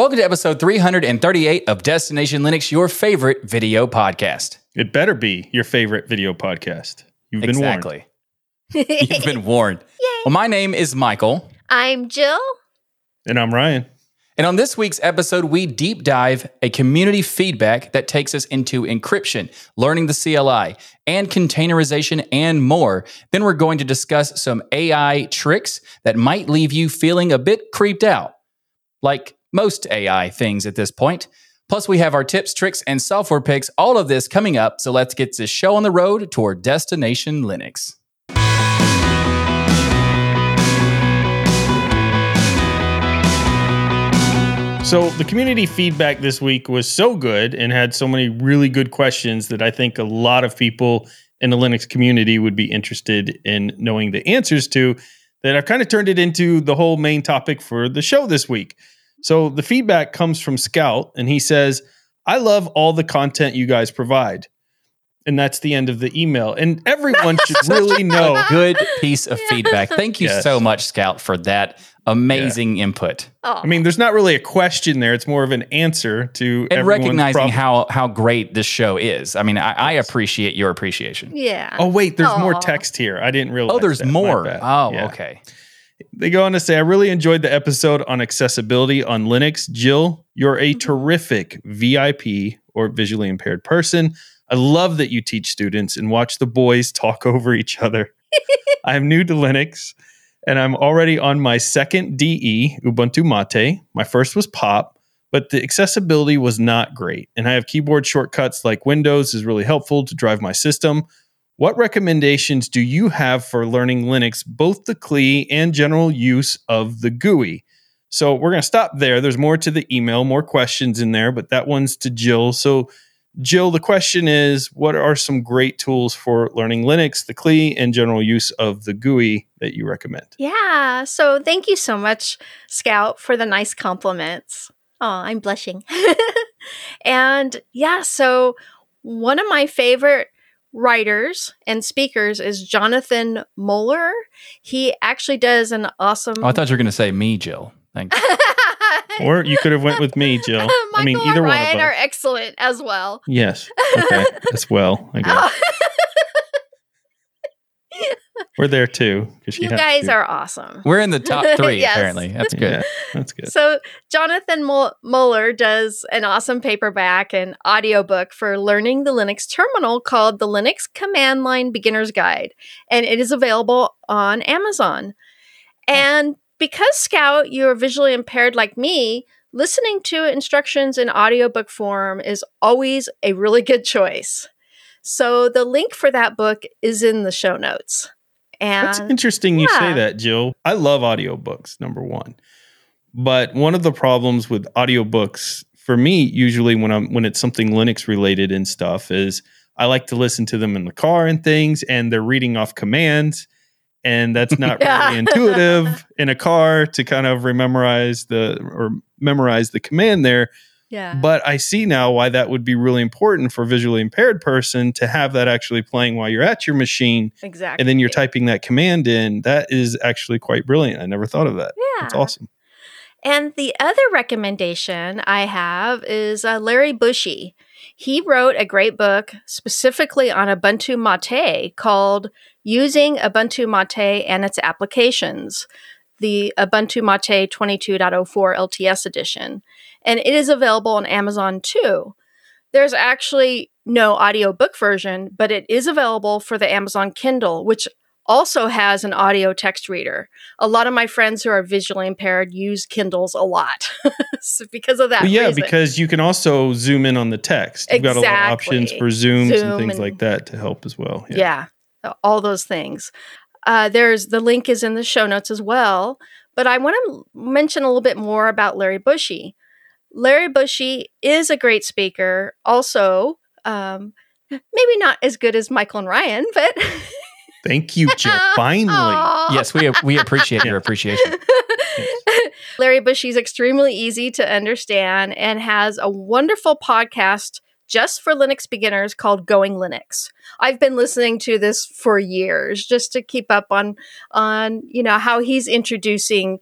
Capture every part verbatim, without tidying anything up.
Welcome to episode three hundred thirty-eight of Destination Linux, your favorite video podcast. It better be your favorite video podcast. You've been exactly. warned. Exactly. You've been warned. Yay. Well, my name is Michael. I'm Jill. And I'm Ryan. And on this week's episode, we deep dive a community feedback that takes us into encryption, learning the C L I, and containerization and more. Then we're going to discuss some A I tricks that might leave you feeling a bit creeped out, like most A I things at this point. Plus, we have our tips, tricks, and software picks, all of this coming up. So let's get this show on the road toward Destination Linux. So the community feedback this week was so good and had so many really good questions that I think a lot of people in the Linux community would be interested in knowing the answers to, that I've kind of turned it into the whole main topic for the show this week. So the feedback comes from Scout, and he says, "I love all the content you guys provide." And that's the end of the email. And everyone should really know. Good piece of feedback. Thank you yes. so much, Scout, for that. Amazing yeah. input. Aww. I mean, there's not really a question there. It's more of an answer to and recognizing problem. how how great this show is. I mean, I, I appreciate your appreciation. Yeah. Oh, wait, there's Aww. more text here. I didn't realize. Oh, there's that. more. Oh, yeah. okay. They go on to say, "I really enjoyed the episode on accessibility on Linux. Jill, you're a terrific V I P or visually impaired person. I love that you teach students and watch the boys talk over each other. I'm new to Linux, and I'm already on my second D E, Ubuntu Mate. My first was Pop, but the accessibility was not great. And I have keyboard shortcuts like Windows is really helpful to drive my system. What recommendations do you have for learning Linux, both the C L I and general use of the G U I?" So we're going to stop there. There's more to the email, more questions in there, but that one's to Jill. So Jill, the question is, what are some great tools for learning Linux, the C L I, and general use of the G U I that you recommend? Yeah, so thank you so much, Scout, for the nice compliments. Oh, I'm blushing. And yeah, so one of my favorite writers and speakers is Jonathan Moeller. He actually does an awesome... Oh, I thought you were going to say me, Jill. Thank you. Or you could have went with me, Jill. Michael I mean, either and Ryan one of us are excellent as well. Yes, okay, as well. I guess oh. We're there too. You guys to. are awesome. We're in the top three. Yes. Apparently, that's good. Yeah, that's good. So Jonathan Mo- Moeller does an awesome paperback and audiobook for learning the Linux terminal called "The Linux Command Line Beginner's Guide," and it is available on Amazon. And because, Scout, you're visually impaired like me, listening to instructions in audiobook form is always a really good choice. So the link for that book is in the show notes. And that's interesting yeah. you say that, Jill. I love audiobooks, number one. But one of the problems with audiobooks for me, usually when I'm when it's something Linux related and stuff, is I like to listen to them in the car and things, and they're reading off commands. And that's not yeah. really intuitive in a car to kind of memorize the or memorize the command there. Yeah. But I see now why that would be really important for a visually impaired person to have that actually playing while you're at your machine. Exactly. And then you're typing that command in. That is actually quite brilliant. I never thought of that. Yeah. That's awesome. And the other recommendation I have is uh, Larry Bushey. He wrote a great book specifically on Ubuntu Mate called "Using Ubuntu Mate and Its Applications," the Ubuntu Mate twenty-two point oh four L T S edition. And it is available on Amazon too. There's actually no audiobook version, but it is available for the Amazon Kindle, which also has an audio text reader. A lot of my friends who are visually impaired use Kindles a lot because of that well, yeah, reason. Because you can also zoom in on the text. You've exactly. got a lot of options for zooms zoom and things and, like that to help as well. Yeah, yeah all those things. Uh, there's the link is in the show notes as well. But I want to mention a little bit more about Larry Bushey. Larry Bushey is a great speaker. Also, um, maybe not as good as Michael and Ryan, but... Thank you, Jill. Finally. Aww. Yes, we we appreciate your appreciation. Yes. Larry Bushey's extremely easy to understand and has a wonderful podcast just for Linux beginners called Going Linux. I've been listening to this for years just to keep up on on, you know, how he's introducing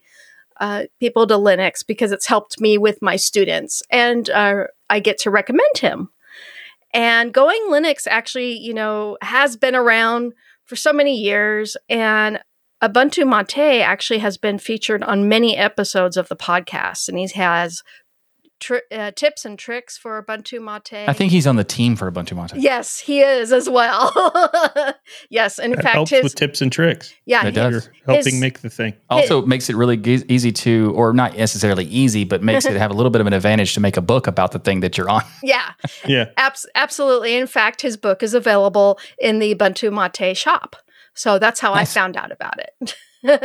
uh, people to Linux because it's helped me with my students. And uh, I get to recommend him. And Going Linux actually, you know, has been around for so many years. And Ubuntu Mate actually has been featured on many episodes of the podcast. And he has tri- uh, tips and tricks for Ubuntu Mate. I think he's on the team for Ubuntu Mate. Yes, he is as well. Yes. And in that fact, helps his, with tips and tricks. Yeah. It does. His, helping make the thing. Also his, makes it really ge- easy to, or not necessarily easy, but makes it have a little bit of an advantage to make a book about the thing that you're on. Yeah. Yeah. Abs- absolutely. In fact, his book is available in the Ubuntu Mate shop. So that's how nice. I found out about it. And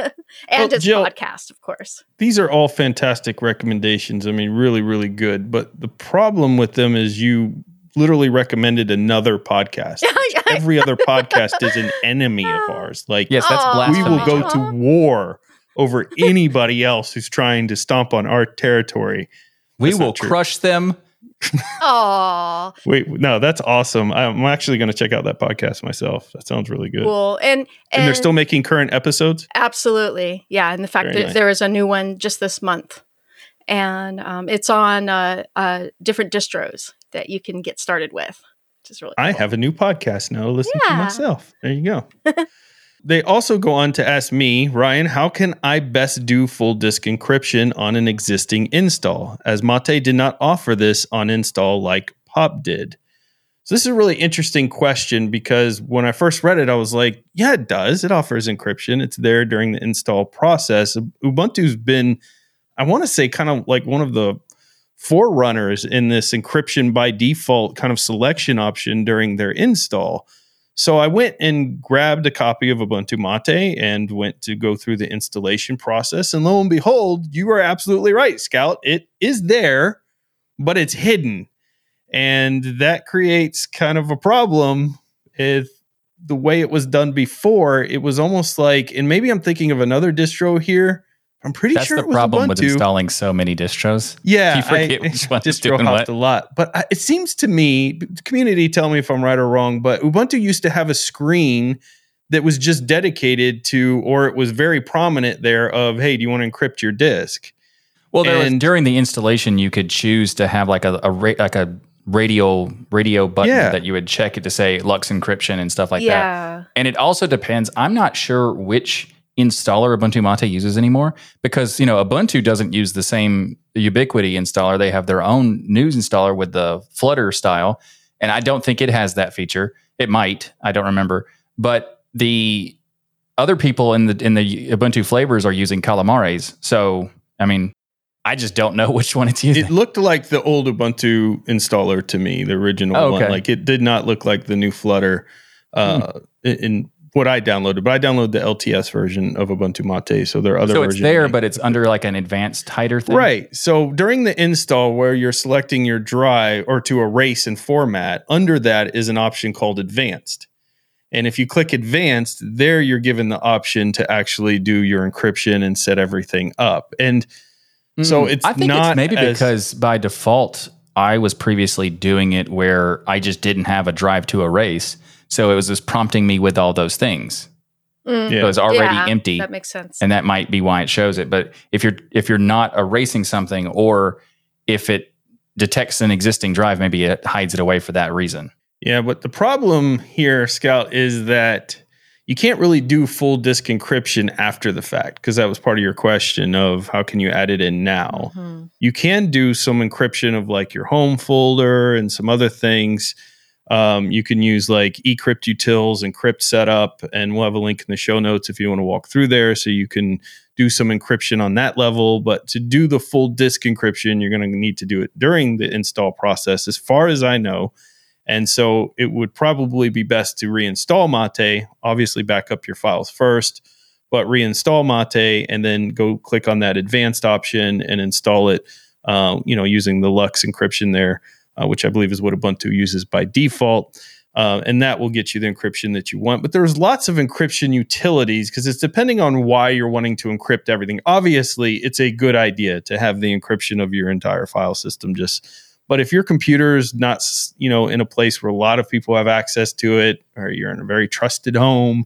well, his Jill, podcast, of course. These are all fantastic recommendations. I mean, really, really good. But the problem with them is you literally recommended another podcast. Every other podcast is an enemy of ours. Like, yes, that's blasphemy. We will go to war over anybody else who's trying to stomp on our territory. We that's will crush them. Oh, wait, no, that's awesome. I'm actually going to check out that podcast myself. That sounds really good. Cool. And, and, and they're still making current episodes? Absolutely. Yeah. And the fact Very that nice. There is a new one just this month. And um, it's on uh, uh, different distros that you can get started with, which is really cool. I have a new podcast now to listen yeah. to myself. There you go. They also go on to ask me, Ryan, how can I best do full disk encryption on an existing install, as Mate did not offer this on install like Pop did? So this is a really interesting question, because when I first read it, I was like, yeah, it does. It offers encryption. It's there during the install process. Ubuntu's been, I want to say, kind of like one of the forerunners in this encryption by default kind of selection option during their install. So I went and grabbed a copy of Ubuntu Mate and went to go through the installation process. And lo and behold, you are absolutely right, Scout. It is there, but it's hidden. And that creates kind of a problem. If the way it was done before, it was almost like, and maybe I'm thinking of another distro here. I'm pretty That's sure That's the it was problem Ubuntu. With installing so many distros. Yeah, you forget I, which one's distro doing hopped what. A lot. But I, it seems to me, community, tell me if I'm right or wrong, but Ubuntu used to have a screen that was just dedicated to, or it was very prominent there of, hey, do you want to encrypt your disk? Well, there and was, during the installation, you could choose to have like a, a ra- like a radial radio button yeah. that you would check it to say Lux encryption and stuff like yeah. that. And it also depends. I'm not sure which installer Ubuntu Mate uses anymore, because you know Ubuntu doesn't use the same Ubiquity installer. They have their own news installer with the Flutter style, and I don't think it has that feature. It might, I don't remember, but the other people in the in the Ubuntu flavors are using Calamares. So I mean, I just don't know which one it's using. It looked like the old Ubuntu installer to me, the original oh, okay. one. Like it did not look like the new Flutter uh, hmm. in. What I downloaded, but I downloaded the L T S version of Ubuntu Mate, so there are other versions. So it's versions there, but it's under like an advanced, tighter thing? Right. So during the install where you're selecting your drive or to erase and format, under that is an option called advanced. And if you click advanced, there you're given the option to actually do your encryption and set everything up. And mm, so it's I think not it's maybe as, because by default, I was previously doing it where I just didn't have a drive to erase. So it was just prompting me with all those things. Mm. Yeah. So it's already yeah, empty. That makes sense. And that might be why it shows it. But if you're if you're not erasing something, or if it detects an existing drive, maybe it hides it away for that reason. Yeah, but the problem here, Scout, is that you can't really do full disk encryption after the fact, because that was part of your question of how can you add it in now. Mm-hmm. You can do some encryption of like your home folder and some other things. Um, you can use like eCrypt utils and crypt setup, and we'll have a link in the show notes if you want to walk through there. So you can do some encryption on that level, but to do the full disk encryption, you're going to need to do it during the install process, as far as I know. And so it would probably be best to reinstall Mate, obviously back up your files first, but reinstall Mate and then go click on that advanced option and install it, uh, you know, using the Lux encryption there. Uh, which I believe is what Ubuntu uses by default. Uh, and that will get you the encryption that you want. But there's lots of encryption utilities, because it's depending on why you're wanting to encrypt everything. Obviously, it's a good idea to have the encryption of your entire file system. Just, but if your computer is not, you know, in a place where a lot of people have access to it, or you're in a very trusted home,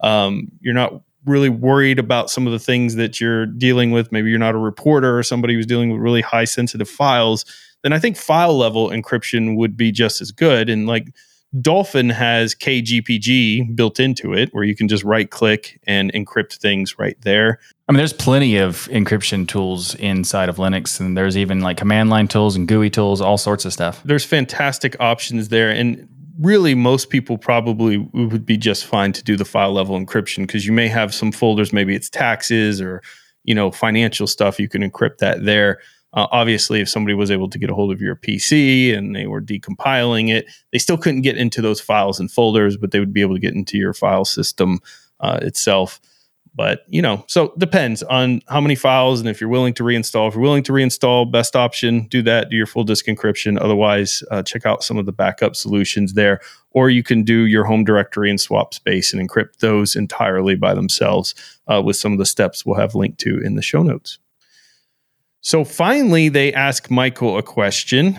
um, you're not really worried about some of the things that you're dealing with, maybe you're not a reporter or somebody who's dealing with really high sensitive files, then I think file level encryption would be just as good. And like Dolphin has K G P G built into it where you can just right click and encrypt things right there. I mean, there's plenty of encryption tools inside of Linux, and there's even like command line tools and G U I tools, all sorts of stuff. There's fantastic options there. And really, most people probably would be just fine to do the file level encryption because you may have some folders, maybe it's taxes or, you know, financial stuff. You can encrypt that there. Uh, obviously, if somebody was able to get a hold of your P C and they were decompiling it, they still couldn't get into those files and folders, but they would be able to get into your file system uh, itself. But, you know, so depends on how many files and if you're willing to reinstall. If you're willing to reinstall, best option, do that, do your full disk encryption. Otherwise, uh, check out some of the backup solutions there. Or you can do your home directory and swap space and encrypt those entirely by themselves uh, with some of the steps we'll have linked to in the show notes. So finally, they ask Michael a question.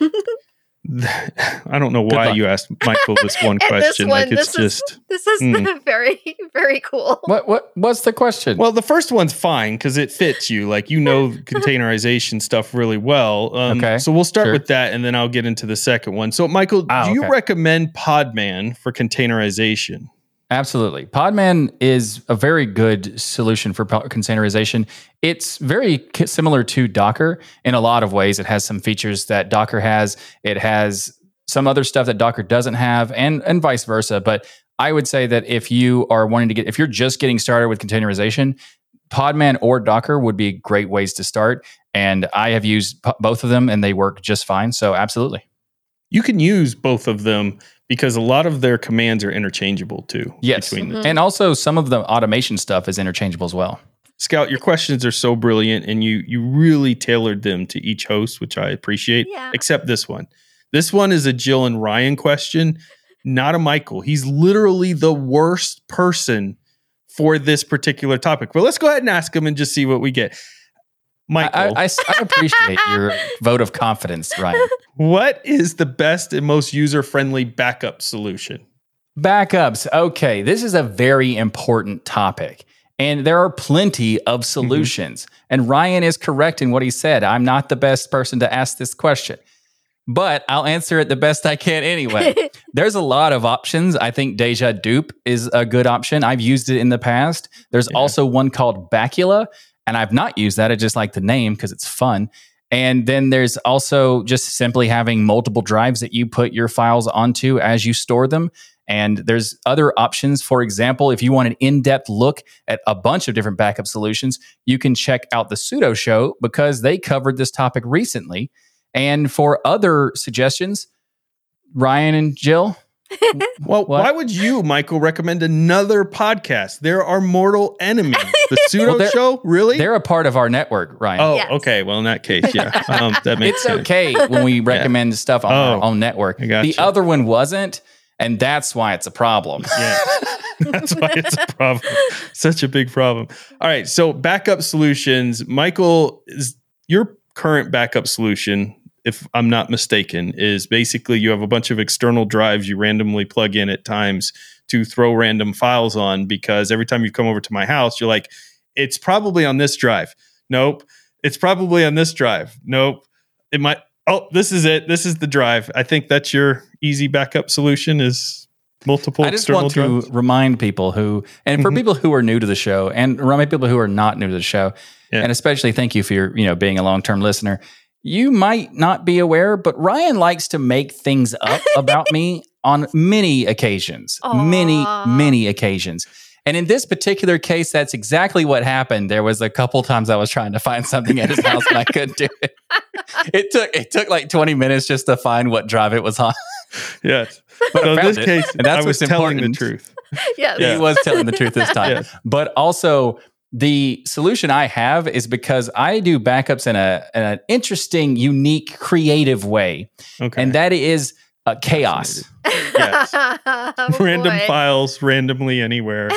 I don't know why you asked Michael this one question. This one, like it's this just is, this is mm. very, very cool. What what what's the question? Well, the first one's fine because it fits you. Like you know containerization stuff really well. Um, okay. So we'll start sure. with that, and then I'll get into the second one. So, Michael, oh, do you okay. recommend Podman for containerization? Absolutely. Podman is a very good solution for containerization. It's very similar to Docker in a lot of ways. It has some features that Docker has. It has some other stuff that Docker doesn't have and, and vice versa. But I would say that if you are wanting to get, if you're just getting started with containerization, Podman or Docker would be great ways to start. And I have used po- both of them and they work just fine. So absolutely. You can use both of them because a lot of their commands are interchangeable too. Yes. Between mm-hmm. the and also some of the automation stuff is interchangeable as well. Scout, your questions are so brilliant and you you really tailored them to each host, which I appreciate, yeah. except this one. This one is a Jill and Ryan question, not a Michael. He's literally the worst person for this particular topic. But let's go ahead and ask him and just see what we get. Michael. I, I, I appreciate your vote of confidence, Ryan. What is the best and most user-friendly backup solution? Backups. Okay, this is a very important topic, and there are plenty of solutions. Mm-hmm. And Ryan is correct in what he said. I'm not the best person to ask this question, but I'll answer it the best I can anyway. There's a lot of options. I think Deja Dupe is a good option. I've used it in the past. There's yeah. also one called Bacula. And I've not used that. I just like the name because it's fun. And then there's also just simply having multiple drives that you put your files onto as you store them. And there's other options. For example, if you want an in-depth look at a bunch of different backup solutions, you can check out the Sudo Show because they covered this topic recently. And for other suggestions, Ryan and Jill... Well, what? Why would you, Michael, recommend another podcast? There are mortal enemies. The Sudo well, Show? Really? They're a part of our network, Ryan. Oh, yes. Okay. Well, in that case, yeah. Um, that makes it's sense. Okay when we recommend yeah. stuff on oh, our own network. The you. Other one wasn't, and that's why it's a problem. Yeah. That's why it's a problem. Such a big problem. All right. So backup solutions. Michael, is your current backup solution... if I'm not mistaken, is basically you have a bunch of external drives you randomly plug in at times to throw random files on because every time you come over to my house, you're like, it's probably on this drive. Nope. It's probably on this drive. Nope. It might. Oh, this is it. This is the drive. I think that's your easy backup solution is multiple external drives. I just want drives. to remind people who, and for mm-hmm. people who are new to the show and remind people who are not new to the show, yeah. and especially thank you for your, you know, being a long-term listener. You might not be aware, but Ryan likes to make things up about me on many occasions, Aww. many, many occasions. And in this particular case, that's exactly what happened. There was a couple times I was trying to find something at his house and I couldn't do it. It took it took like twenty minutes just to find what drive it was on. Yes. But so in this it. case, and that's I was what's telling important. the truth. Yes. Yeah. He was telling the truth this time. Yes. But also... the solution I have is because I do backups in, a, in an interesting, unique, creative way. Okay. And that is uh, chaos. Yes. Oh, random boy. Files randomly anywhere.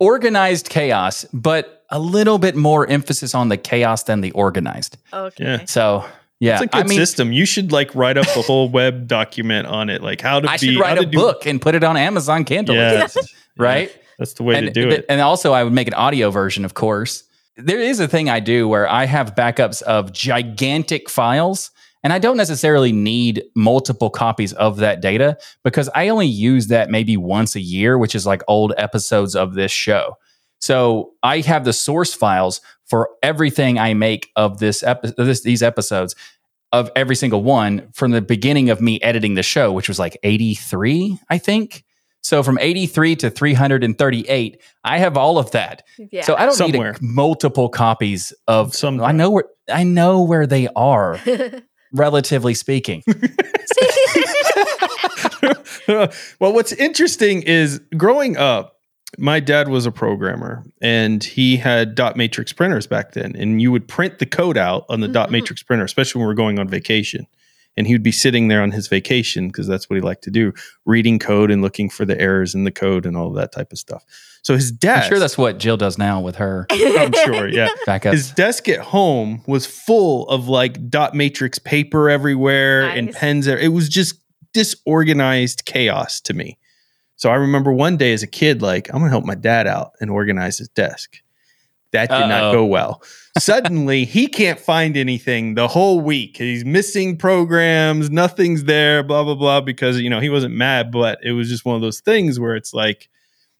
Organized chaos, but a little bit more emphasis on the chaos than the organized. Okay. Yeah. So... yeah, it's a good I mean, system. You should like write up a whole web document on it, like how to. I be, should write a do... book and put it on Amazon Kindle. Yes. right? Yeah, that's the way and, to do it. And also I would make an audio version, of course. There is a thing I do where I have backups of gigantic files, and I don't necessarily need multiple copies of that data because I only use that maybe once a year, which is like old episodes of this show. So I have the source files for everything I make of this, epi- this these episodes, of every single one from the beginning of me editing the show, which was like eighty-three, I think. So from eighty-three to three hundred thirty-eight, I have all of that. Yeah. So I don't Somewhere. need a, multiple copies of some. I know where I know where they are, relatively speaking. Well, what's interesting is growing up, my dad was a programmer, and he had dot matrix printers back then. And you would print the code out on the mm-hmm. dot matrix printer, especially when we were going on vacation. And he would be sitting there on his vacation, because that's what he liked to do, reading code and looking for the errors in the code and all that type of stuff. So his desk... I'm sure that's what Jill does now with her. I'm sure, yeah. Backups. His desk at home was full of like dot matrix paper everywhere nice. and pens. It was just disorganized chaos to me. So I remember one day as a kid, like, I'm going to help my dad out and organize his desk. That did Uh-oh. not go well. Suddenly, he can't find anything the whole week. He's missing programs. Nothing's there, blah, blah, blah, because, you know, he wasn't mad, but it was just one of those things where it's like,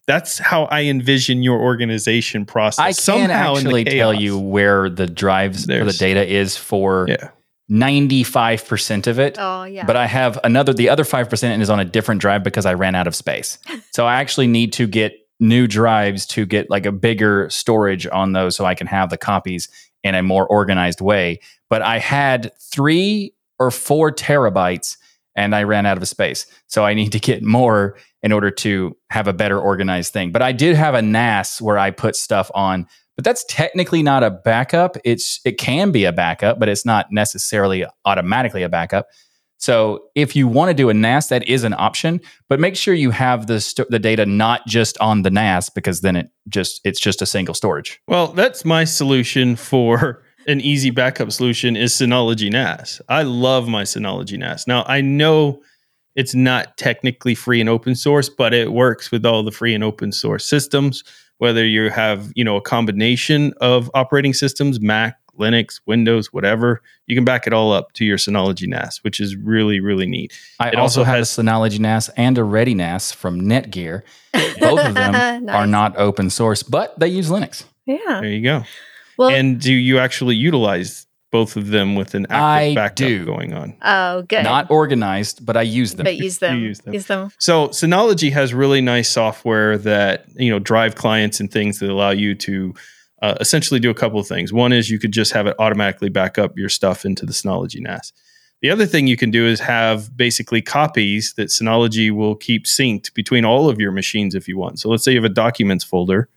that's how I envision your organization process. I can Somehow actually tell you where the drives or the data is for yeah. ninety-five percent of it. Oh, yeah. But I have another, the other five percent is on a different drive because I ran out of space. So I actually need to get new drives to get like a bigger storage on those so I can have the copies in a more organized way. But I had three or four terabytes and I ran out of space. So I need to get more in order to have a better organized thing. But I did have a N A S where I put stuff on, but that's technically not a backup. It's it can be a backup, but it's not necessarily automatically a backup. So if you want to do a N A S, that is an option, but make sure you have the st- the data not just on the N A S, because then it just it's just a single storage. Well, that's my solution for an easy backup solution is Synology N A S. I love my Synology N A S. Now, I know it's not technically free and open source, but it works with all the free and open source systems, whether you have, you know, a combination of operating systems, Mac, Linux, Windows, whatever, you can back it all up to your Synology N A S, which is really, really neat. I it also, also have has, a Synology N A S and a Ready N A S from Netgear. Both of them nice. are not open source, but they use Linux. Yeah. There you go. Well, and do you actually utilize both of them with an active I backup do. going on? Oh, good. Not organized, but I use them. But use them. use them. Use them. So Synology has really nice software that, you know, drive clients and things that allow you to Uh, essentially do a couple of things. One is you could just have it automatically back up your stuff into the Synology N A S. The other thing you can do is have basically copies that Synology will keep synced between all of your machines if you want. So let's say you have a documents folder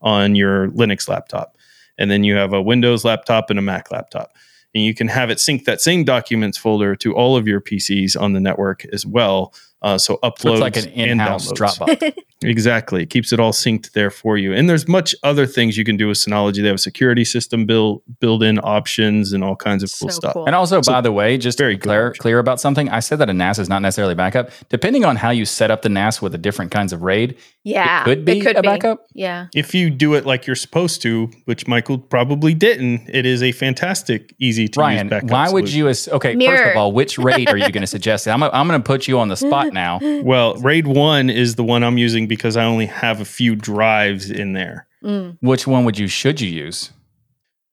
on your Linux laptop, and then you have a Windows laptop and a Mac laptop. And you can have it sync that same documents folder to all of your P Cs on the network as well. Uh, so uploads so it's like an in-house and downloads. Dropbox. Exactly. It keeps it all synced there for you. And there's much other things you can do with Synology. They have a security system built, built-in options and all kinds of cool so stuff. Cool. And also, so, by the way, just very to be clear, clear about something, I said that a N A S is not necessarily a backup. Depending on how you set up the N A S with the different kinds of RAID, yeah, it could be it could a be. backup. Yeah. If you do it like you're supposed to, which Michael probably didn't, it is a fantastic, easy-to-use Ryan, backup why would solution. you... As- okay, Mirror. first of all, which RAID are you going to suggest? I'm, I'm going to put you on the spot now. Well, RAID one is the one I'm using because I only have a few drives in there. Mm. Which one would you should you use?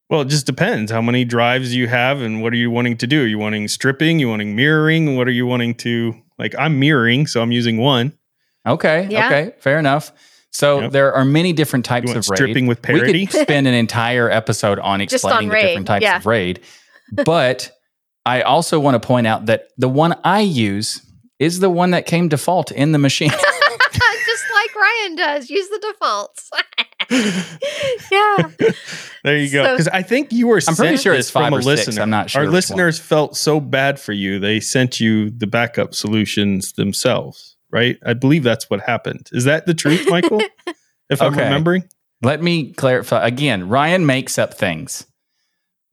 Well, it just depends how many drives you have and what are you wanting to do. Are you wanting stripping? You wanting mirroring? What are you wanting to like? I'm mirroring, so I'm using one. Okay. Yeah. Okay. Fair enough. So yep. there are many different types you want of RAID. Stripping with parity. We could spend an entire episode on explaining on the different types yeah. of RAID. But I also want to point out that the one I use is the one that came default in the machine. Like Ryan does, use the defaults. Yeah. There you go. Because so, I think you were I'm sent pretty sure it's five from or a six. listener. I'm not sure. Our listeners one. felt so bad for you, they sent you the backup solutions themselves, right? I believe that's what happened. Is that the truth, Michael? If okay. I'm remembering? Let me clarify. Again, Ryan makes up things.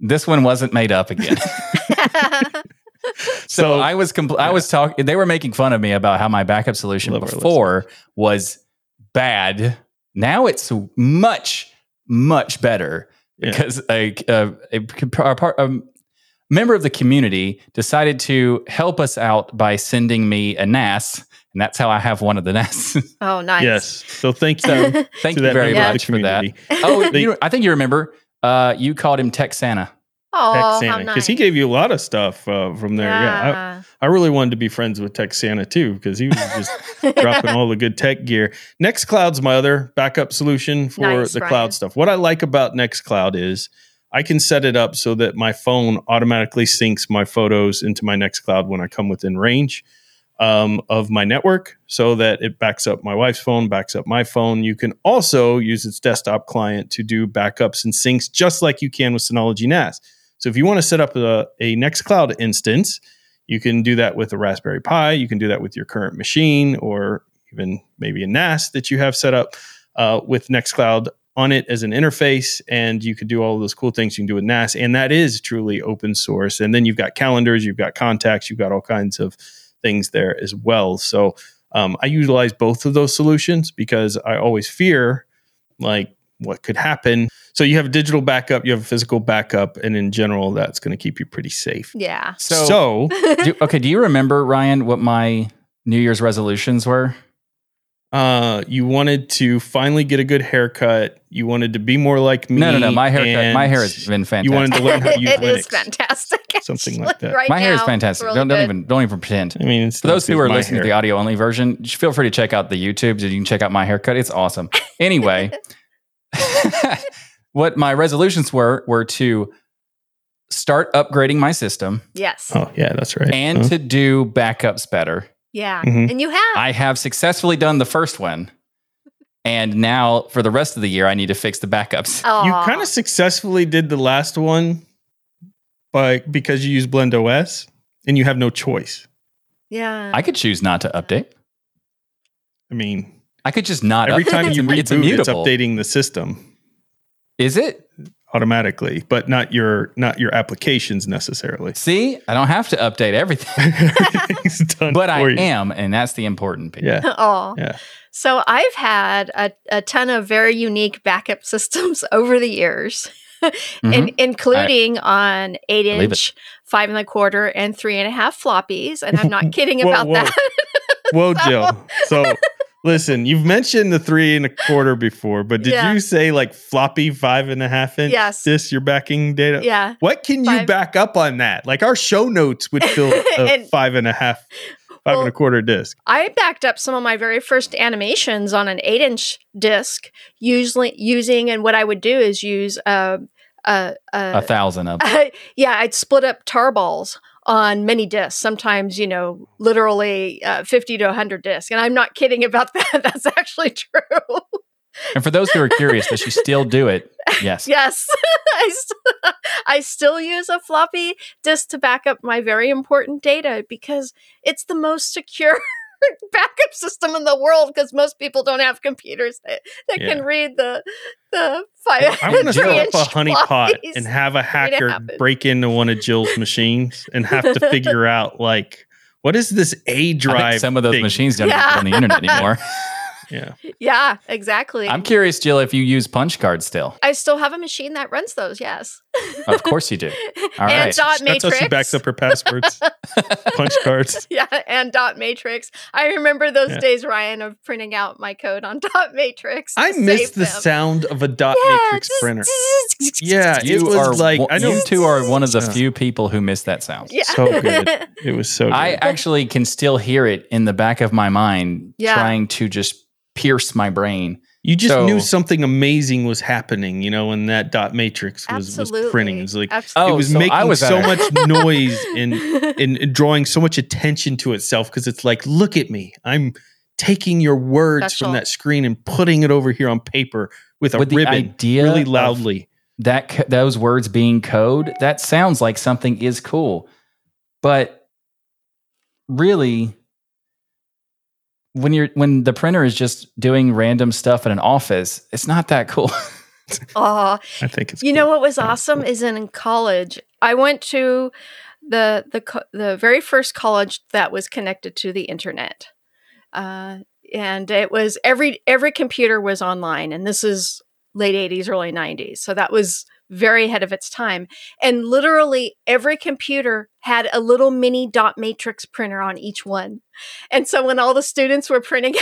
This one wasn't made up again. So, so I was compl- yeah. I was talking. They were making fun of me about how my backup solution Love before was bad. Now it's much, much better yeah. because a, a, a, a member of the community decided to help us out by sending me a N A S. And that's how I have one of the N A S. Oh, nice. Yes. So thank you. So, thank you very much for that. Oh, they, you, I think you remember. Uh, you called him Tech Santa. Oh, Tech Santa. Because nice. He gave you a lot of stuff uh, from there. Yeah. yeah. I, I really wanted to be friends with Tech Santa, too, because he was just dropping all the good tech gear. Nextcloud's my other backup solution for nice, the Brian. cloud stuff. What I like about Nextcloud is I can set it up so that my phone automatically syncs my photos into my Nextcloud when I come within range. Um, of my network so that it backs up my wife's phone, backs up my phone. You can also use its desktop client to do backups and syncs just like you can with Synology N A S. So if you want to set up a, a Nextcloud instance, you can do that with a Raspberry Pi. You can do that with your current machine or even maybe a N A S that you have set up uh, with Nextcloud on it as an interface. And you could do all of those cool things you can do with N A S. And that is truly open source. And then you've got calendars, you've got contacts, you've got all kinds of things there as well. So um, I utilize both of those solutions because I always fear like what could happen. So you have a digital backup, you have a physical backup, and in general, that's going to keep you pretty safe. Yeah. So, so do, okay, do you remember, Ryan, what my New Year's resolutions were? Uh, you wanted to finally get a good haircut. You wanted to be more like me. No, no, no. My haircut, my hair has been fantastic. You wanted to learn how to use it Linux. It is fantastic. Actually, something like that. Right my now, hair is fantastic. Really don't don't good. even don't even pretend. I mean, it's for those who are listening hair. to the audio only version, feel free to check out the YouTube. You can check out my haircut. It's awesome. Anyway, what my resolutions were were to start upgrading my system. Yes. Oh yeah, that's right. And huh? to do backups better. Yeah, mm-hmm. and you have. I have successfully done the first one, and now for the rest of the year, I need to fix the backups. Aww. You kind of successfully did the last one, but because you use Blend O S, and you have no choice. Yeah, I could choose not to update. I mean, I could just not. Every update. time you reboot, it's, it's updating the system. Is it? Automatically, but not your not your applications necessarily. See, I don't have to update everything. Everything's done but for I you. am, and that's the important piece. Yeah. Oh. Yeah. So I've had a, a ton of very unique backup systems over the years, mm-hmm. in, including I, on eight inch, five and a quarter, and three and a half floppies. And I'm not kidding whoa, about whoa. that. Whoa, so. Jill. So. Listen, you've mentioned the three and a quarter before, but did yeah. you say like floppy five and a half inch? Yes. This, you're backing data? Yeah. What can five. you back up on that? Like our show notes would fill a and, five and a half, five well, and a quarter disc. I backed up some of my very first animations on an eight inch disc, usually using, and what I would do is use uh, uh, uh, a thousand of them. Uh, yeah, I'd split up tarballs on many discs, sometimes, you know, literally uh, fifty to one hundred discs. And I'm not kidding about that. That's actually true. And for those who are curious, does she still do it? Yes. Yes. I, st- I still use a floppy disk to back up my very important data because it's the most secure backup system in the world because most people don't have computers that, that yeah. can read the the five. I'm going to set up a honeypot and have a hacker break into one of Jill's machines and have to figure out like what is this A drive? I think some of those thing? machines don't yeah. on the internet anymore. Yeah. Yeah, exactly. I'm curious, Jill, if you use punch cards still. I still have a machine that runs those, yes. Of course you do. All and right. dot matrix. That's how she backs up her passwords. Punch cards. Yeah, and dot matrix. I remember those yeah. days, Ryan, of printing out my code on dot matrix. I miss the them. sound of a dot yeah, matrix just, printer. yeah, it was are, like... I know you two are one of the yeah. few people who miss that sound. Yeah. So good. It was so good. I actually can still hear it in the back of my mind yeah. trying to just... pierce my brain. You just so, knew something amazing was happening, you know, when that dot matrix was, was printing. It was like absolutely. it was oh, making so, so much noise and, and, and drawing so much attention to itself because it's like, look at me, I'm taking your words Special. from that screen and putting it over here on paper with a with ribbon, the idea really loudly. That those words being code, that sounds like something is cool, but really. When you're when the printer is just doing random stuff in an office, it's not that cool. Oh, I think it's. You cool. know what was awesome cool. is in college, I went to the the the very first college that was connected to the internet. Uh, and it was every every computer was online, and this is late eighties, early nineties. So that was very ahead of its time. And literally every computer had a little mini dot matrix printer on each one. And so when all the students were printing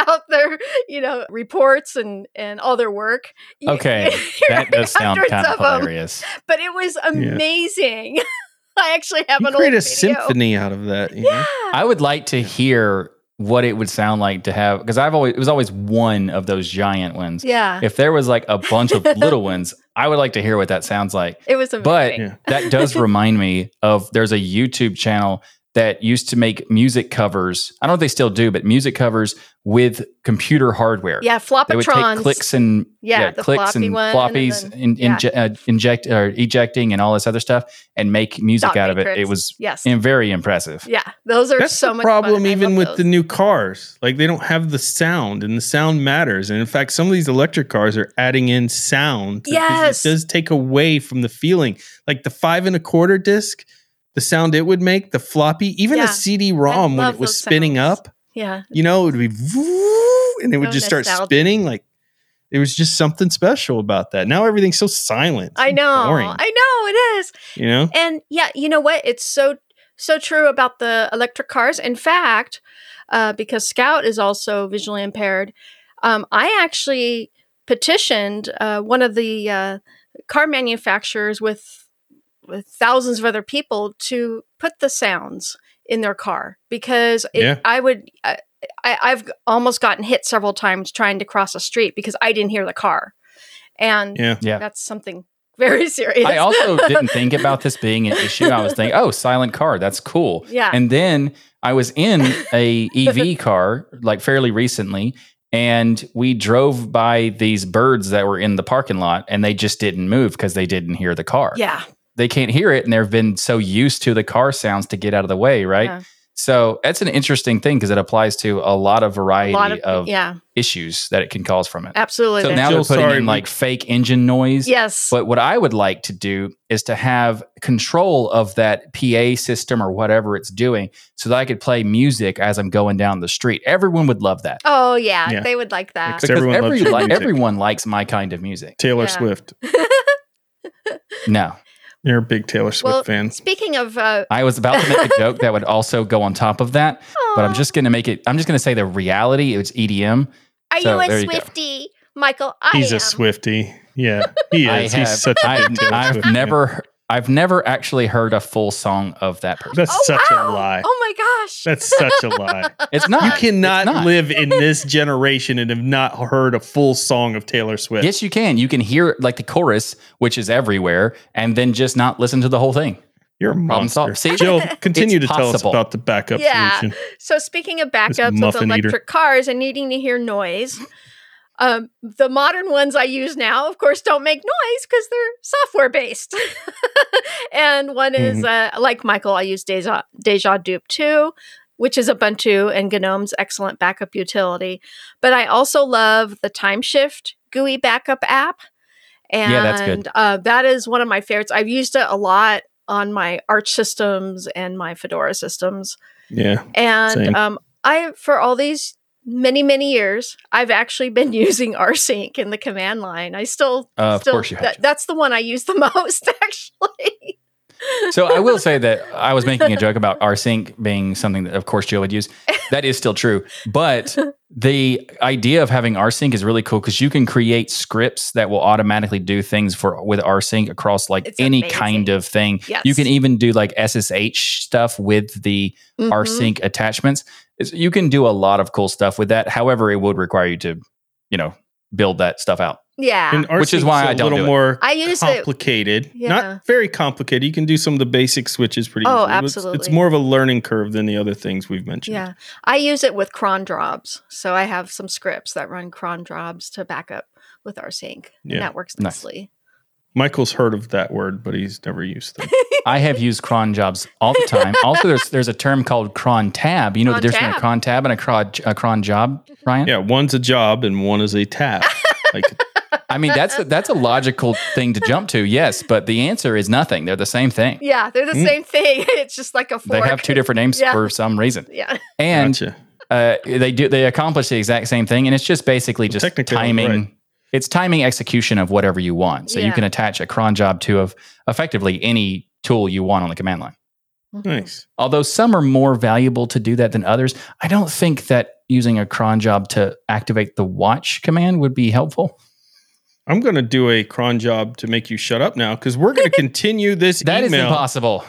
out their, you know, reports and, and all their work. Okay. That does sound kind of hilarious. Them. But it was amazing. Yeah. I actually have you an old video. Create a symphony out of that. You yeah. know? I would like to hear what it would sound like to have, because I've always, it was always one of those giant ones. Yeah. If there was like a bunch of little ones, I would like to hear what that sounds like. It was amazing. But yeah. that does remind me of, there's a YouTube channel that used to make music covers. I don't know if they still do, but music covers with computer hardware. Yeah, Flopatrons. They would take clicks and yeah, yeah, the clicks floppy and floppies and, then, in, yeah. inje- uh, inject or ejecting and all this other stuff and make music Dot out matrix. Of it. It was yes. very impressive. Yeah, those are That's so much fun. That's the problem even with those. The new cars. Like they don't have the sound, and the sound matters. And in fact, some of these electric cars are adding in sound. Yes. It does take away from the feeling. Like the five and a quarter disc, the sound it would make, the floppy, even yeah. a C D-ROM when it was spinning sounds. Up. Yeah. You know, it would be, woo, and it would so just start nostalgic. Spinning. Like, it was just something special about that. Now everything's so silent. I know. Boring. I know, it is. You know? And yeah, you know what? It's so, so true about the electric cars. In fact, uh, because Scout is also visually impaired, um, I actually petitioned uh, one of the uh, car manufacturers with, with thousands of other people to put the sounds in their car, because it, yeah. I would, I, I've almost gotten hit several times trying to cross a street because I didn't hear the car. And yeah. Yeah. that's something very serious. I also didn't think about this being an issue. I was thinking, oh, silent car, that's cool. Yeah. And then I was in a E V car, like fairly recently, and we drove by these birds that were in the parking lot, and they just didn't move because they didn't hear the car. Yeah. They can't hear it, and they've been so used to the car sounds to get out of the way, right? Yeah. So that's an interesting thing, because it applies to a lot of variety lot of, of yeah. issues that it can cause from it. Absolutely. So now they're putting sorry. in like fake engine noise. Yes. But what I would like to do is to have control of that P A system or whatever it's doing, so that I could play music as I'm going down the street. Everyone would love that. Oh yeah, yeah. they would like that. Because everyone, every, loves like, everyone likes my kind of music. Taylor yeah. Swift. No. You're a big Taylor Swift well, fan. Speaking of... Uh, I was about to make a joke that would also go on top of that, Aww. But I'm just going to make it... I'm just going to say the reality, it's E D M. Are so, you a Swiftie, Michael? I He's am. a Swiftie. Yeah, he is. Have, He's such a I've, Taylor I've Swift never, fan. I've never actually heard a full song of that person. That's oh, such wow. a lie. Oh my gosh. That's such a lie. It's not. You cannot not. live in this generation and have not heard a full song of Taylor Swift. Yes, you can. You can hear like the chorus, which is everywhere, and then just not listen to the whole thing. You're a monster. See, Jill, continue to possible. tell us about the backup yeah. solution. So speaking of backups with electric eater. cars and needing to hear noise, Um, the modern ones I use now, of course, don't make noise because they're software-based. And one mm-hmm. is, uh, like Michael, I use Deja, Deja Dupe two, which is Ubuntu and GNOME's excellent backup utility. But I also love the Time Shift G U I backup app. And yeah, that's good. Uh, that is one of my favorites. I've used it a lot on my Arch systems and my Fedora systems. Yeah, And um, I, for all these... Many, many years, I've actually been using rsync in the command line. I still, uh, still of course you have that, that's the one I use the most, actually. So I will say that I was making a joke about rsync being something that, of course, Jill would use. That is still true. But the idea of having rsync is really cool, because you can create scripts that will automatically do things for with rsync across like it's any amazing. kind of thing. Yes. You can even do like S S H stuff with the mm-hmm. rsync attachments. You can do a lot of cool stuff with that. However, it would require you to, you know, build that stuff out. Yeah. Which is why I don't do it. A little more complicated. Yeah. Not very complicated. You can do some of the basic switches pretty easily. Oh, absolutely. It's, it's more of a learning curve than the other things we've mentioned. Yeah. I use it with CronDrops. So I have some scripts that run CronDrops to back up with rsync. Yeah. And that works nicely. Nice. Michael's heard of that word, but he's never used them. I have used cron jobs all the time. Also, there's there's a term called cron tab. You know cron the difference tab. between a cron tab and a cron, a cron job, Ryan? Yeah, one's a job and one is a tab. Like, I mean, that's a, that's a logical thing to jump to, yes, but the answer is nothing. They're the same thing. Yeah, they're the mm. same thing. It's just like a fork. They have two different names yeah. for some reason. Yeah. And gotcha. uh, they do they accomplish the exact same thing, and it's just basically just timing. Right. It's timing execution of whatever you want. So yeah. you can attach a cron job to of effectively any tool you want on the command line. Nice. Although some are more valuable to do that than others, I don't think that using a cron job to activate the watch command would be helpful. I'm going to do a cron job to make you shut up now, because we're going to continue this that email. That is impossible.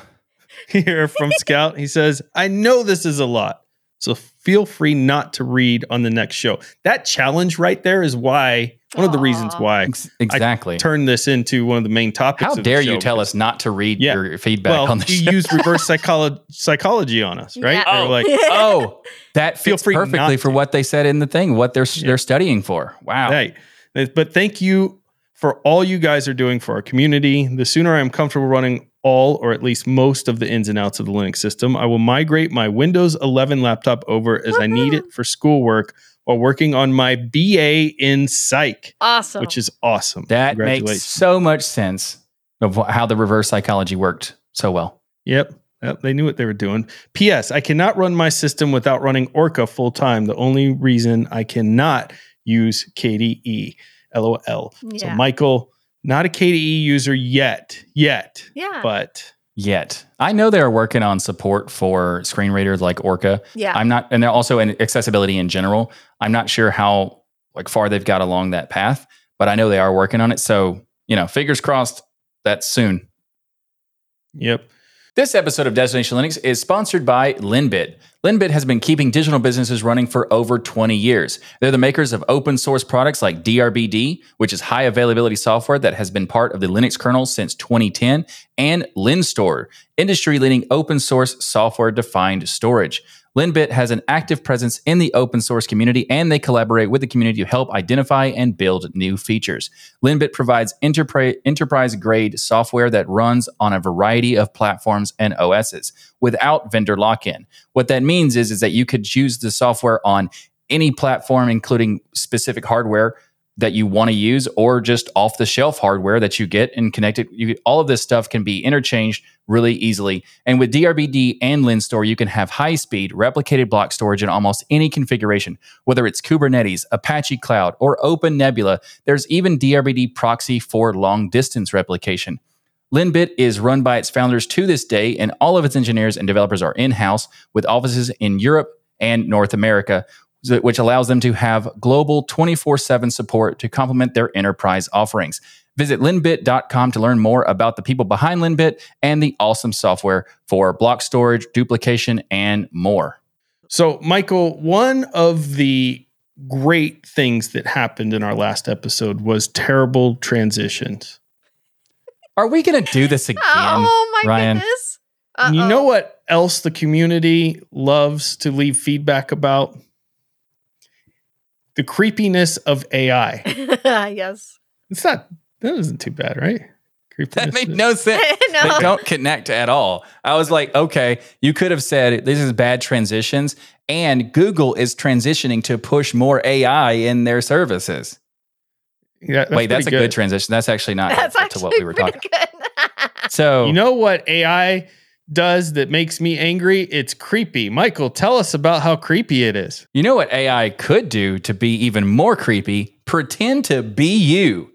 Here from Scout. He says, I know this is a lot, so feel free not to read on the next show. That challenge right there is why, one Aww. of the reasons why exactly I turned this into one of the main topics. How of dare the show you tell us not to read yeah. your feedback well, on the show? You used reverse psycholo- psychology on us, right? Yeah. Oh, like, oh, that fits feel perfectly for to. what they said in the thing, what they're yeah. they're studying for. Wow. Right. But thank you for all you guys are doing for our community. The sooner I'm comfortable running all or at least most of the ins and outs of the Linux system, I will migrate my Windows eleven laptop over as Woo-hoo. I need it for schoolwork while working on my B A in psych. Awesome. Which is awesome. That makes so much sense of how the reverse psychology worked so well. Yep. Yep, they knew what they were doing. P S. I cannot run my system without running Orca full time. The only reason I cannot use K D E. LOL. Yeah. So Michael, not a K D E user yet, yet, yeah, but yet. I know they're working on support for screen readers like Orca. Yeah, I'm not, and they're also in accessibility in general. I'm not sure how like far they've got along that path, but I know they are working on it. So, you know, fingers crossed that's soon. Yep. This episode of Destination Linux is sponsored by Linbit. Linbit has been keeping digital businesses running for over twenty years. They're the makers of open source products like D R B D, which is high availability software that has been part of the Linux kernel since twenty ten, and LINSTOR, industry-leading open source software-defined storage. Linbit has an active presence in the open source community, and they collaborate with the community to help identify and build new features. Linbit provides enterpri- enterprise-grade software that runs on a variety of platforms and O Ss without vendor lock-in. What that means is, is that you could choose the software on any platform, including specific hardware that you want to use, or just off-the-shelf hardware that you get and connect it. You, all of this stuff can be interchanged really easily. And with D R B D and LINSTOR, you can have high-speed replicated block storage in almost any configuration, whether it's Kubernetes, Apache Cloud, or Open Nebula. There's even D R B D proxy for long-distance replication. Linbit is run by its founders to this day, and all of its engineers and developers are in-house with offices in Europe and North America, which allows them to have global twenty-four seven support to complement their enterprise offerings. Visit linbit dot com to learn more about the people behind Linbit and the awesome software for block storage, duplication, and more. So, Michael, one of the great things that happened in our last episode was terrible transitions. Are we going to do this again, Oh, my Ryan? Goodness. Uh-oh. You know what else the community loves to leave feedback about? The creepiness of A I. Yes. It's not, that isn't too bad, right? Creepiness that made no sense. No. They don't connect at all. I was like, okay, you could have said, this is bad transitions, and Google is transitioning to push more A I in their services. Yeah, that's Wait, that's a good. good transition. That's actually not that's actually to what we were talking about. So, you know what A I does that makes me angry? It's creepy. Michael, tell us about how creepy it is. You know what A I could do to be even more creepy? Pretend to be you,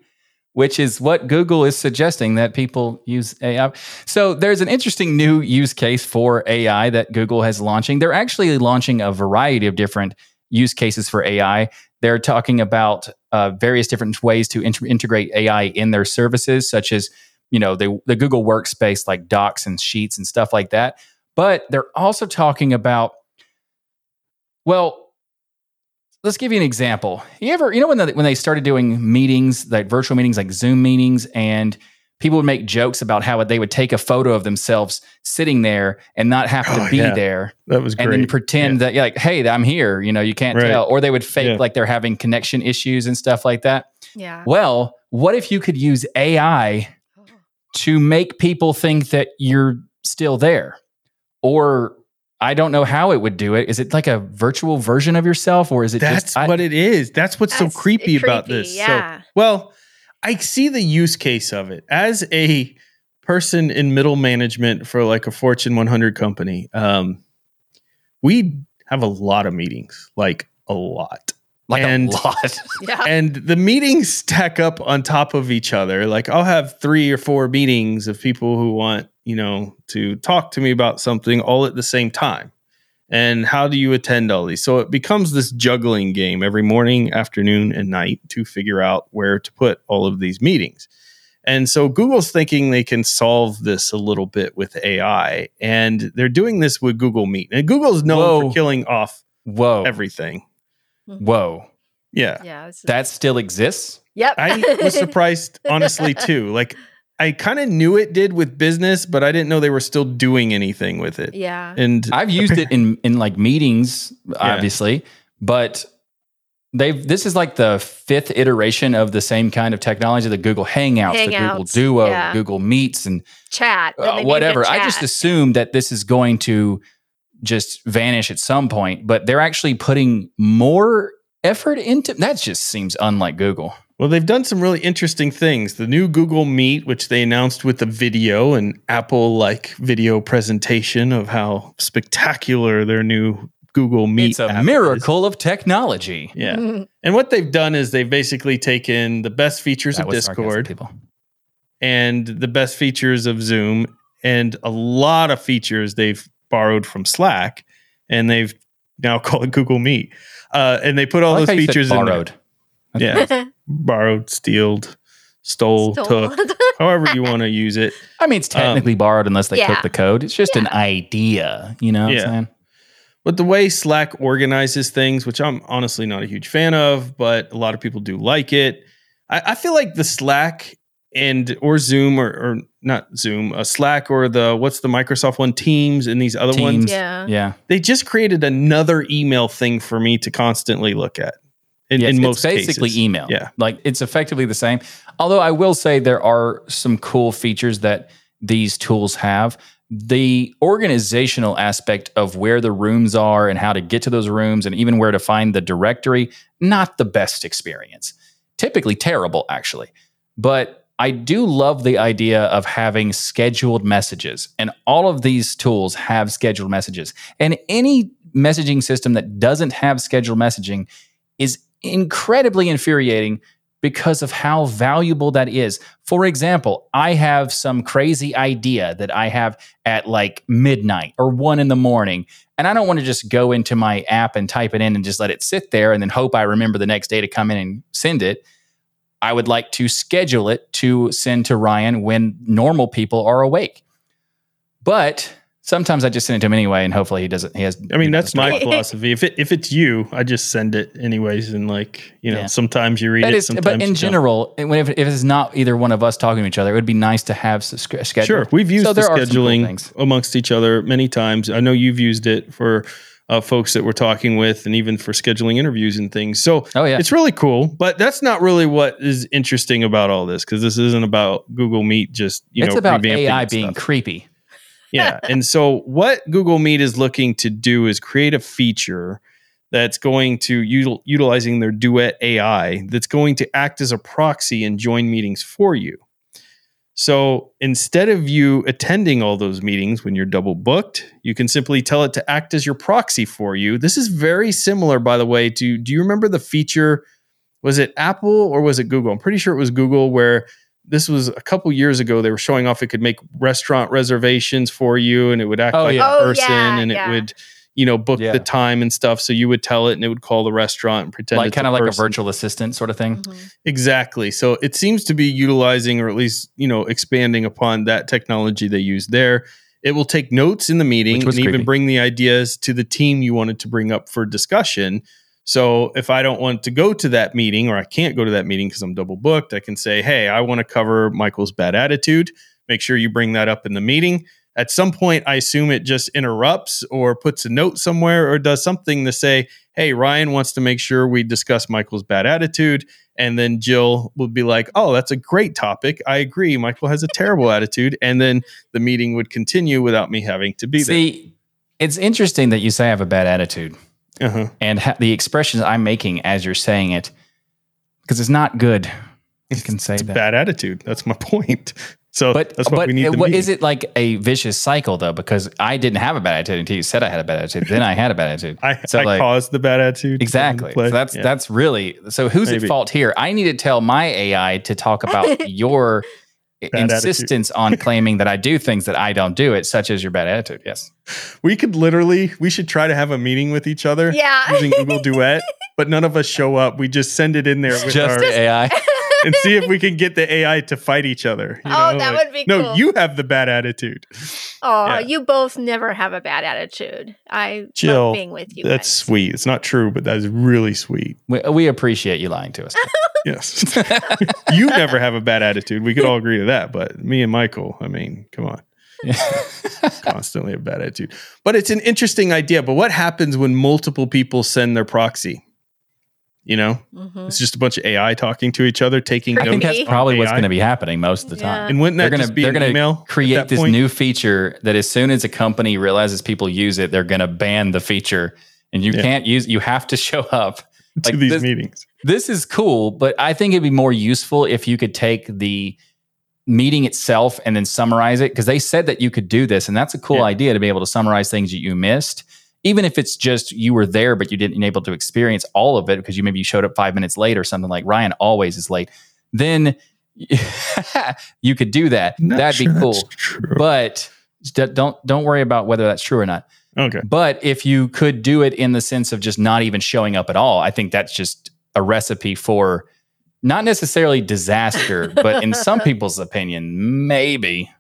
which is what Google is suggesting that people use A I. So there's an interesting new use case for A I that Google has launching. They're actually launching a variety of different use cases for A I. They're talking about uh, various different ways to int- integrate A I in their services, such as you know, the, the Google Workspace, like Docs and Sheets and stuff like that. But they're also talking about, well, let's give you an example. You ever, you know, when, the, when they started doing meetings, like virtual meetings, like Zoom meetings, and people would make jokes about how they would take a photo of themselves sitting there and not have oh, to be yeah. there. That was great. And then pretend yeah. that, you're like, hey, I'm here, you know, you can't right. tell. Or they would fake yeah. like they're having connection issues and stuff like that. Yeah. Well, what if you could use A I to make people think that you're still there? Or I don't know how it would do it. Is it like a virtual version of yourself, or is it that's just, what I, it is? That's what's that's so creepy, creepy about this. Yeah. So, well, I see the use case of it as a person in middle management for like a Fortune one hundred company. Um, we have a lot of meetings, like a lot. Like and, a lot. Yeah. And the meetings stack up on top of each other. Like I'll have three or four meetings of people who want, you know, to talk to me about something all at the same time. And how do you attend all these? So it becomes this juggling game every morning, afternoon, and night to figure out where to put all of these meetings. And so Google's thinking they can solve this a little bit with A I. And they're doing this with Google Meet. And Google's known Whoa. for killing off Whoa. everything. Whoa. Yeah. yeah just... That still exists? Yep. I was surprised, honestly, too. Like, I kind of knew it did with business, but I didn't know they were still doing anything with it. Yeah. And I've used it in, in like meetings, obviously, yeah. but they've, this is like the fifth iteration of the same kind of technology, the Google Hangouts, Hangouts the Google Duo, yeah. Google Meets, and chat, uh, whatever. Chat. I just assumed that this is going to just vanish at some point, but they're actually putting more effort into that. Just seems unlike Google. Well, they've done some really interesting things. The new Google Meet, which they announced with a video, an Apple-like video presentation of how spectacular their new Google Meet is. It's a miracle of technology. Yeah. Mm-hmm. And what they've done is they've basically taken the best features of Discord and the best features of Zoom and a lot of features they've borrowed from Slack, and they've now called it Google Meet. Uh, and they put all those features in there. Yeah. Borrowed, stealed, stole, stole. took, however you want to use it. I mean, it's technically um, borrowed unless they yeah. took the code. It's just yeah. an idea, you know what yeah. I'm saying? But the way Slack organizes things, which I'm honestly not a huge fan of, but a lot of people do like it. I, I feel like the Slack and or Zoom or, or not Zoom, uh, Slack or the, what's the Microsoft one, Teams and these other Teams. ones. Yeah. yeah. They just created another email thing for me to constantly look at. In, yes, in most cases. It's basically cases. email. Yeah. Like it's effectively the same. Although I will say there are some cool features that these tools have. The organizational aspect of where the rooms are and how to get to those rooms and even where to find the directory, not the best experience. Typically terrible, actually. But I do love the idea of having scheduled messages. And all of these tools have scheduled messages. And any messaging system that doesn't have scheduled messaging is incredibly infuriating because of how valuable that is. For example, I have some crazy idea that I have at like midnight or one in the morning, and I don't want to just go into my app and type it in and just let it sit there and then hope I remember the next day to come in and send it. I would like to schedule it to send to Ryan when normal people are awake. But sometimes I just send it to him anyway, and hopefully he doesn't. He has. I mean, that's my philosophy. If it, if it's you, I just send it anyways, and like you know, yeah. sometimes you read that it. Is, sometimes but in general, when if, if it's not either one of us talking to each other, it would be nice to have scheduling. Sure, we've used so the scheduling cool amongst each other many times. I know you've used it for uh, folks that we're talking with, and even for scheduling interviews and things. So oh, yeah. it's really cool. But that's not really what is interesting about all this, because this isn't about Google Meet. Just you it's know, about A I being stuff. creepy. Yeah. And so what Google Meet is looking to do is create a feature that's going to util- utilizing their Duet A I that's going to act as a proxy and join meetings for you. So instead of you attending all those meetings when you're double booked, you can simply tell it to act as your proxy for you. This is very similar, by the way, to, do you remember the feature? Was it Apple or was it Google? I'm pretty sure it was Google where this was a couple years ago. They were showing off it could make restaurant reservations for you, and it would act oh, like yeah. a person, oh, yeah, and yeah. it would, you know, book yeah. the time and stuff. So you would tell it, and it would call the restaurant and pretend like kind of like person. a virtual assistant sort of thing. Mm-hmm. Exactly. So it seems to be utilizing, or at least you know, expanding upon that technology they use there. It will take notes in the meeting and creepy. even bring the ideas to the team you wanted to bring up for discussion. So if I don't want to go to that meeting, or I can't go to that meeting because I'm double booked, I can say, hey, I want to cover Michael's bad attitude. Make sure you bring that up in the meeting. At some point, I assume it just interrupts or puts a note somewhere or does something to say, hey, Ryan wants to make sure we discuss Michael's bad attitude. And then Jill would be like, oh, that's a great topic. I agree. Michael has a terrible attitude. And then the meeting would continue without me having to be See, there. See, it's interesting that you say I have a bad attitude. Uh-huh. And ha- the expressions I'm making as you're saying it, because it's not good. You can say it's a that. bad attitude. That's my point. So but, that's what but we need. But is it like a vicious cycle though? Because I didn't have a bad attitude until you said I had a bad attitude. Then I had a bad attitude. I, so I like, caused the bad attitude. Exactly. So that's yeah. that's really so. Who's Maybe. at fault here? I need to tell my A I to talk about your bad insistence on claiming that I do things that I don't do, it such as your bad attitude. Yes. We could literally. We should try to have a meeting with each other. Yeah. Using Google Duet, but none of us show up. We just send it in there with just our A I. And see if we can get the A I to fight each other. You oh, know, that like, would be no, cool. No, you have the bad attitude. Oh, yeah. You both never have a bad attitude. I Jill, love being with you. That's guys. Sweet. It's not true, but that is really sweet. We, we appreciate you lying to us. Yes. You never have a bad attitude. We could all agree to that. But me and Michael, I mean, come on. Constantly a bad attitude. But it's an interesting idea. But what happens when multiple people send their proxy? You know, mm-hmm. It's just a bunch of A I talking to each other, taking notes. I think that's probably A I. What's going to be happening most of the time. Yeah. And wouldn't that gonna, just be an email? They're going to create this point? new feature that as soon as a company realizes people use it, they're going to ban the feature. And you yeah. can't use you have to show up. Like, to these this, meetings. This is cool, but I think it'd be more useful if you could take the meeting itself and then summarize it. Because they said that you could do this. And that's a cool yeah. idea to be able to summarize things that you missed. Even if it's just you were there, but you didn't able to experience all of it because you maybe you showed up five minutes late or something like Ryan always is late, then you could do that. Not That'd sure be cool. But don't don't worry about whether that's true or not. Okay. But if you could do it in the sense of just not even showing up at all, I think that's just a recipe for not necessarily disaster, but in some people's opinion, maybe.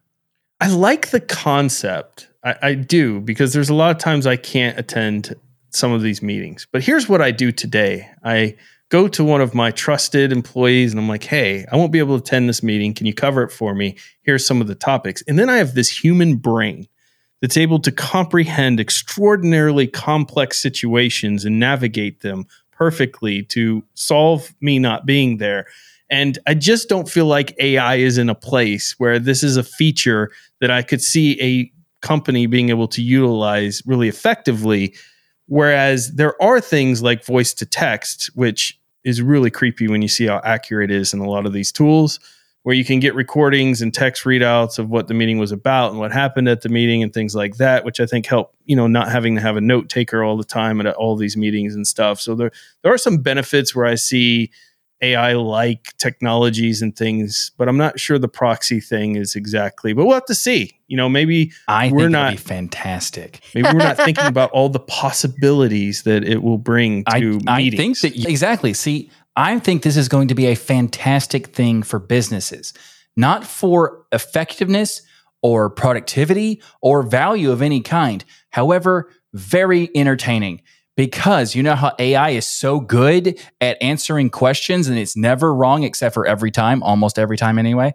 I like the concept. I, I do, because there's a lot of times I can't attend some of these meetings. But here's what I do today. I go to one of my trusted employees and I'm like, hey, I won't be able to attend this meeting. Can you cover it for me? Here's some of the topics. And then I have this human brain that's able to comprehend extraordinarily complex situations and navigate them perfectly to solve me not being there. And I just don't feel like A I is in a place where this is a feature that I could see a company being able to utilize really effectively. Whereas there are things like voice to text, which is really creepy when you see how accurate it is in a lot of these tools, where you can get recordings and text readouts of what the meeting was about and what happened at the meeting and things like that, which I think help, you know, not having to have a note taker all the time at all these meetings and stuff. So there, there are some benefits where I see A I-like technologies and things, but I'm not sure the proxy thing is exactly. But we'll have to see. You know, maybe I we're think not it'd be fantastic. Maybe we're not thinking about all the possibilities that it will bring to I, meetings. I think that you, exactly. See, I think this is going to be a fantastic thing for businesses, not for effectiveness or productivity or value of any kind. However, very entertaining. Because you know how A I is so good at answering questions and it's never wrong except for every time, almost every time anyway.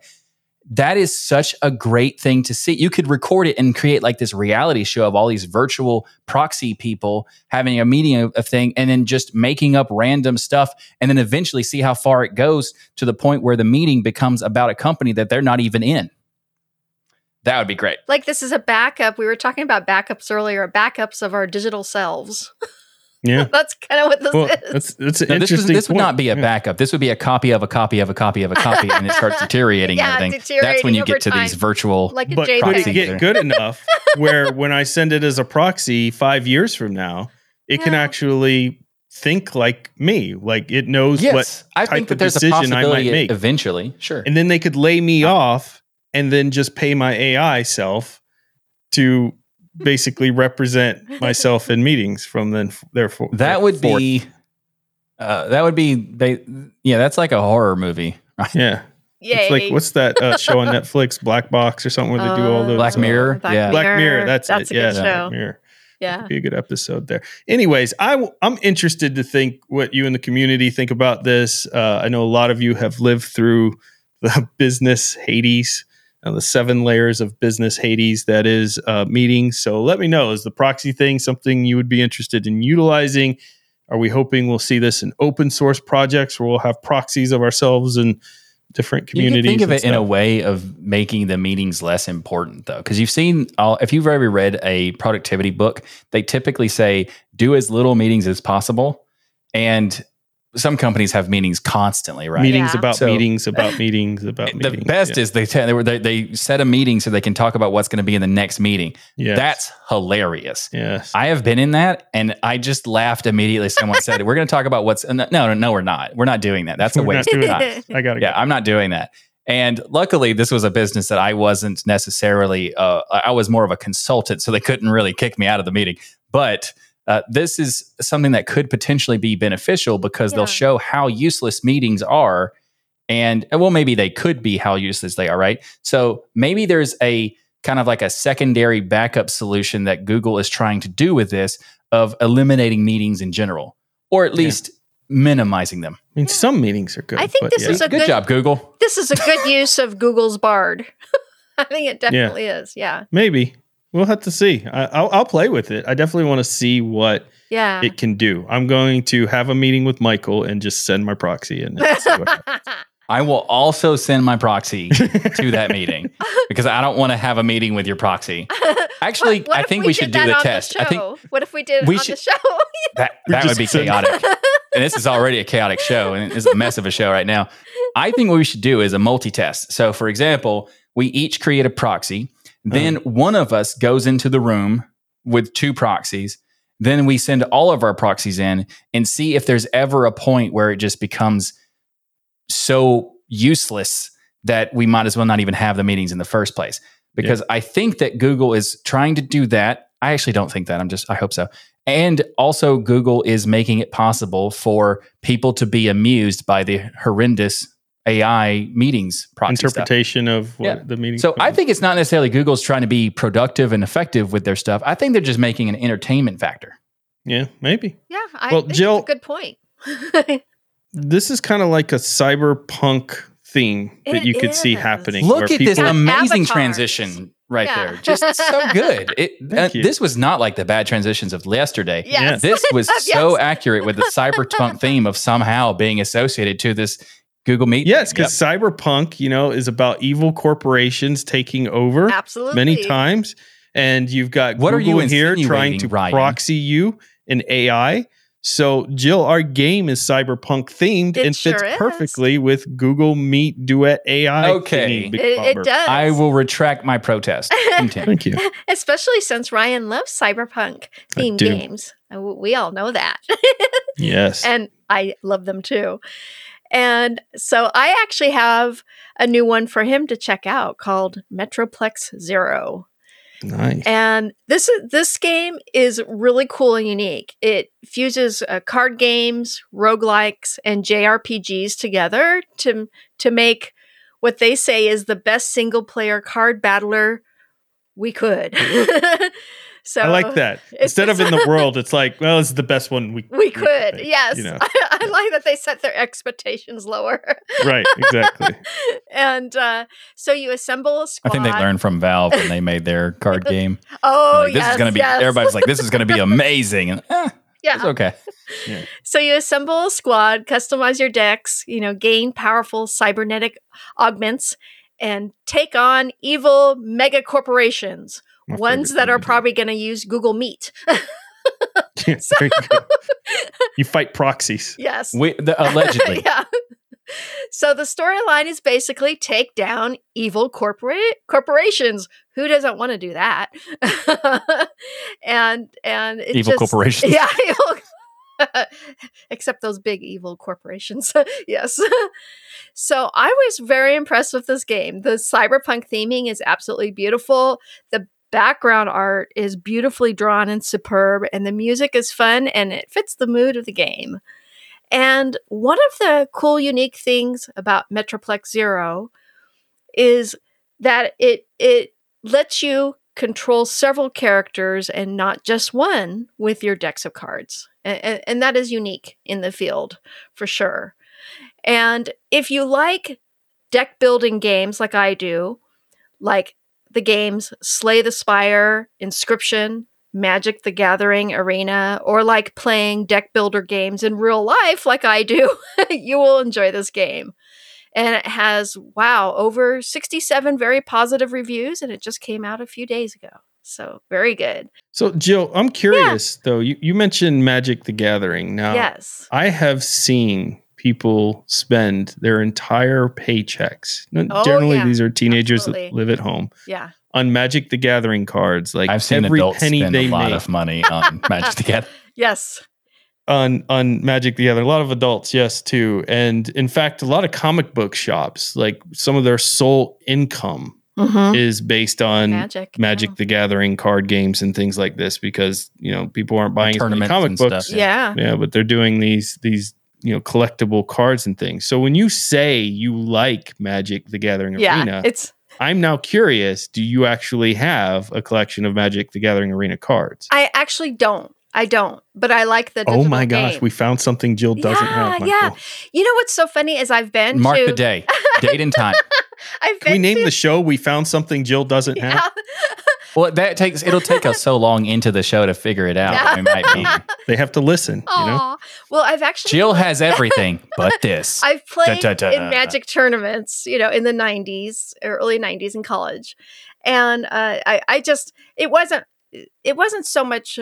That is such a great thing to see. You could record it and create like this reality show of all these virtual proxy people having a meeting of, of thing and then just making up random stuff and then eventually see how far it goes to the point where the meeting becomes about a company that they're not even in. That would be great. Like this is a backup. We were talking about backups earlier, backups of our digital selves. Yeah, that's kind of what this well, is. That's, that's an no, this, was, this would not be a yeah. backup. This would be a copy of a copy of a copy of a copy, and it starts deteriorating. yeah, everything. Deteriorating that's when you get to time. These virtual. Like a but could it get good enough where when I send it as a proxy five years from now, it yeah. can actually think like me, like it knows yes, what I type think that of there's decision a possibility I might make eventually. Sure, and then they could lay me um, off, and then just pay my A I self to basically represent myself in meetings from then f- therefore that would forth. be uh that would be they yeah that's like a horror movie right? yeah Yay. It's like what's that uh, show on Netflix Black Box or something where uh, they do all those Black Mirror uh, Black yeah Black Mirror that's, that's it a yeah good show. Black Mirror yeah that'd be a good episode there anyways I w- I'm interested to think what you in the community think about this. uh I know a lot of you have lived through the business Hades. Uh, the seven layers of business Hades that is uh, meetings. So let me know, is the proxy thing something you would be interested in utilizing? Are we hoping we'll see this in open source projects where we'll have proxies of ourselves and different communities? You can think of it stuff. In a way of making the meetings less important though. Because you've seen, all, if you've ever read a productivity book, they typically say, do as little meetings as possible. And some companies have meetings constantly, right? Meetings yeah. about so, meetings about meetings about meetings. The best yeah. is they, te- they, were, they they set a meeting so they can talk about what's going to be in the next meeting. Yes. That's hilarious. Yes. I have been in that, and I just laughed immediately. Someone said, we're going to talk about what's... No, no, no, we're not. We're not doing that. That's a waste of time. I got to Yeah, go. I'm not doing that. And luckily, this was a business that I wasn't necessarily... Uh, I was more of a consultant, so they couldn't really kick me out of the meeting. But... Uh, this is something that could potentially be beneficial because yeah. they'll show how useless meetings are, and well, maybe they could be how useless they are, right? So maybe there's a kind of like a secondary backup solution that Google is trying to do with this of eliminating meetings in general, or at least yeah. minimizing them. I mean, yeah. some meetings are good. I think this yeah. is a good, good job, Google. This is a good use of Google's Bard. I think it definitely yeah. is. Yeah, maybe. We'll have to see. I, I'll, I'll play with it. I definitely want to see what yeah. it can do. I'm going to have a meeting with Michael and just send my proxy in. And see what happens. I will also send my proxy to that meeting because I don't want to have a meeting with your proxy. Actually, what, what I think we, we should do the test. The I think what if we did it we on should, the show? that that would be chaotic. And this is already a chaotic show, and it's a mess of a show right now. I think what we should do is a multitest. So, for example, we each create a proxy. Then um, one of us goes into the room with two proxies. Then we send all of our proxies in and see if there's ever a point where it just becomes so useless that we might as well not even have the meetings in the first place. Because yeah. I think that Google is trying to do that. I actually don't think that. I'm just, I hope so. And also Google is making it possible for people to be amused by the horrendous A I meetings process. Interpretation stuff. Of what yeah. the meeting. So I think it's not necessarily Google's trying to be productive and effective with their stuff. I think they're just making an entertainment factor. Yeah, maybe. Yeah, I well, think Jill, that's a good point. This is kind of like a cyberpunk theme that it you could is. see happening. Look where at this amazing avatars. transition right yeah. there. Just so good. It, uh, this was not like the bad transitions of yesterday. Yes. Yes. This was yes. so accurate with the cyberpunk theme of somehow being associated to this Google Meet. Yes, because yep. cyberpunk, you know, is about evil corporations taking over. Absolutely. Many times. And you've got what Google are you here trying to Ryan? proxy you in A I. So, Jill, our game is cyberpunk themed it and sure fits is. perfectly with Google Meet Duet A I. Okay. It, it does. I will retract my protest. Thank you. Especially since Ryan loves cyberpunk themed games. We all know that. Yes. And I love them too. And so I actually have a new one for him to check out called Metroplex Zero. Nice. And this is, this game is really cool and unique. It fuses uh, card games, roguelikes, and J R P Gs together to to make what they say is the best single player card battler we could. So I like that. Instead of in the world, it's like, well, it's the best one we we could. Make, yes, you know? I, I like that they set their expectations lower. Right, exactly. And uh, so you assemble a squad. I think they learned from Valve when they made their card game. Oh, like, this yes, is going to be. Yes. Everybody's like, this is going to be amazing. And, eh, yeah, it's okay. Yeah. So you assemble a squad, customize your decks, you know, gain powerful cybernetic augments, and take on evil mega corporations. My ones that are probably going to use Google Meet. Yeah, so, you, you fight proxies. Yes. We, the, allegedly. Yeah. So the storyline is basically take down evil corporate corporations. Who doesn't want to do that? and and it evil just, corporations. Yeah. Evil, except those big evil corporations. Yes. So I was very impressed with this game. The cyberpunk theming is absolutely beautiful. The background art is beautifully drawn and superb, and the music is fun, and it fits the mood of the game. And one of the cool, unique things about Metroplex Zero is that it it lets you control several characters and not just one with your decks of cards. And, and that is unique in the field, for sure. And if you like deck-building games like I do, like the games Slay the Spire, Inscription, Magic the Gathering Arena, or like playing deck builder games in real life like I do, you will enjoy this game. And it has, wow, over sixty-seven very positive reviews, and it just came out a few days ago. So very good. So Jill, I'm curious yeah. though. You, you mentioned Magic the Gathering. Now, yes. I have seen people spend their entire paychecks. Oh, Generally, yeah. these are teenagers Absolutely. that live at home. Yeah. On Magic the Gathering cards, like I've seen every adults penny spend they a lot make. of money on Magic the Gathering. Yes. On on Magic the Gathering, a lot of adults, yes, too, and in fact, a lot of comic book shops, like some of their sole income. Mm-hmm. is based on Magic, Magic yeah. the Gathering card games and things like this because, you know, people aren't buying comic books. Stuff, yeah. yeah. Yeah, but they're doing these, these, you know, collectible cards and things. So when you say you like Magic the Gathering yeah, Arena, it's, I'm now curious, do you actually have a collection of Magic the Gathering Arena cards? I actually don't. I don't, but I like the digital Oh my gosh, game. We found something Jill doesn't yeah, have. Michael. Yeah, you know what's so funny is I've been Mark to- the day, date and time. I've been Can we name to- the show We Found Something Jill Doesn't yeah. Have? Well, that takes it'll take us so long into the show to figure it out. Yeah. It might be. They have to listen. Aww. You know. Well, I've actually Jill has everything but this. I've played da, da, da, in Magic tournaments, you know, in the nineties, early nineties in college, and uh, I, I just it wasn't it wasn't so much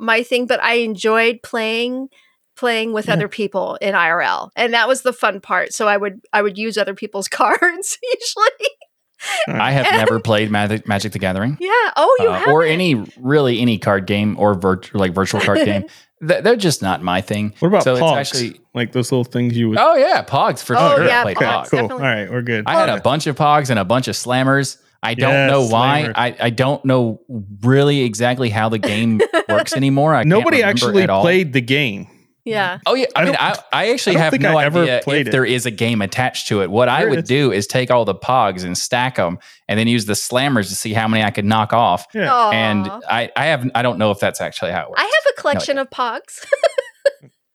my thing, but I enjoyed playing. playing with yeah. other people in I R L. And that was the fun part. So I would I would use other people's cards usually. I have and, never played Magic, Magic the Gathering. Yeah. Oh, you uh, Or any, really any card game or virt- like virtual card game. Th- they're just not my thing. What about so Pogs? It's actually, like those little things you would... Oh, yeah. Pogs for oh, sure. Yeah, I Pogs, Pogs. Cool. All right. We're good. I Pog. had a bunch of Pogs and a bunch of Slammers. I don't yes, know why. I, I don't know really exactly how the game works anymore. I Nobody can't actually played the game. Yeah. Oh yeah. I, I mean, I, I actually I have no I idea if it. there is a game attached to it. What there I would is. do is take all the Pogs and stack them, and then use the Slammers to see how many I could knock off. Yeah. And I, I have I don't know if that's actually how it works. I have a collection no, of Pogs.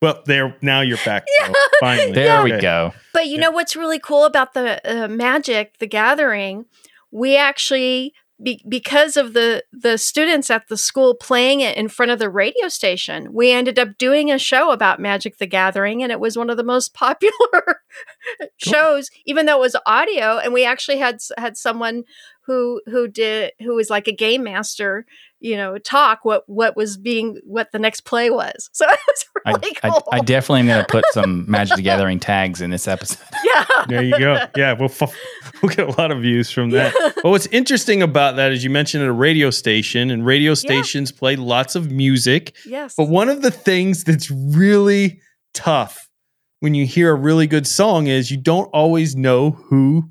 Well, there now you're back. Yeah. Though, finally, there yeah. we go. But you yeah. know what's really cool about the uh, Magic the Gathering? We actually. Be- because of the, the students at the school playing it in front of the radio station, we ended up doing a show about Magic the Gathering, and it was one of the most popular cool. shows, even though it was audio. And we actually had had someone who who did who was like a game master, you know, talk what, what was being what the next play was. So it was really I, cool. I, I definitely am going to put some Magic the Gathering tags in this episode. Yeah, there you go. Yeah, we'll f- we'll get a lot of views from that. Yeah. But what's interesting about that is you mentioned at a radio station, and radio stations yeah. play lots of music. Yes. But one of the things that's really tough when you hear a really good song is you don't always know who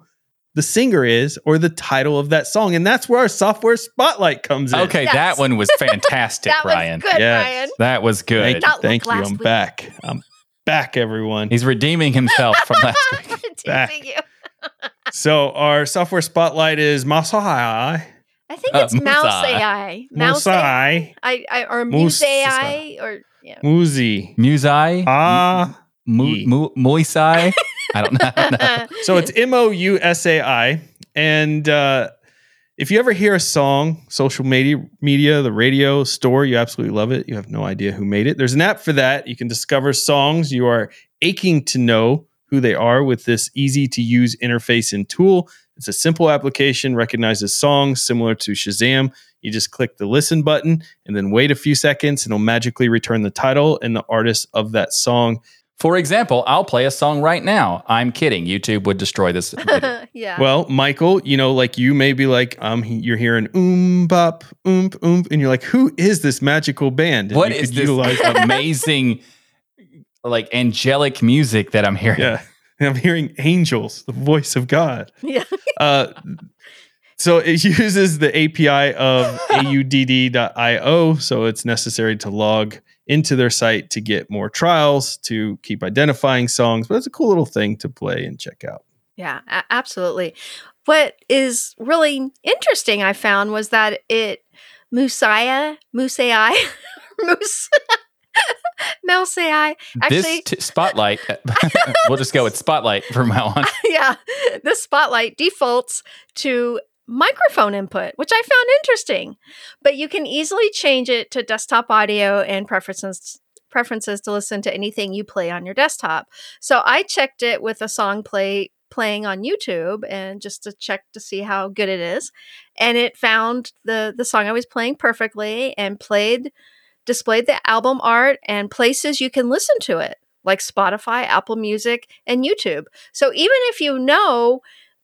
the singer is or the title of that song. And that's where our software spotlight comes in. Okay, yes. That one was fantastic, that Ryan. That was good, yes. Ryan. That was good. Thank, thank you. I'm week. back. I'm back, everyone. He's redeeming himself from last week. Redeeming you. So our software spotlight is Mousai. I think it's uh, Mousai. Mousai. I, I or Mousai or yeah. Mousai. Mousai. Ah. Mousai. I don't know. I don't know. So it's M O U S A I. And uh, if you ever hear a song, social media, media, the radio, store, you absolutely love it. You have no idea who made it. There's an app for that. You can discover songs you are aching to know who they are with this easy-to-use interface and tool. It's a simple application, recognizes songs similar to Shazam. You just click the listen button and then wait a few seconds, and it'll magically return the title and the artist of that song. For example, I'll play a song right now. I'm kidding. YouTube would destroy this video. Yeah. Well, Michael, you know, like you may be like, um, you're hearing oom bop, oom oom, and you're like, who is this magical band? And what is this amazing, like angelic music that I'm hearing? Yeah, and I'm hearing angels, the voice of God. Yeah. uh, so it uses the A P I of A U D D dot I O, so it's necessary to log into their site to get more trials, to keep identifying songs. But it's a cool little thing to play and check out. Yeah, a- absolutely. What is really interesting I found was that it, Mousai, Mousai, Mousai, Mousai. Actually, this t- spotlight, we'll just go with spotlight from now on. Yeah, this spotlight defaults to microphone input, which I found interesting, but you can easily change it to desktop audio and preferences preferences to listen to anything you play on your desktop. So I checked it with a song play playing on YouTube and just to check to see how good it is. And it found the, the song I was playing perfectly and played, displayed the album art and places you can listen to it, like Spotify, Apple Music, and YouTube. So even if you know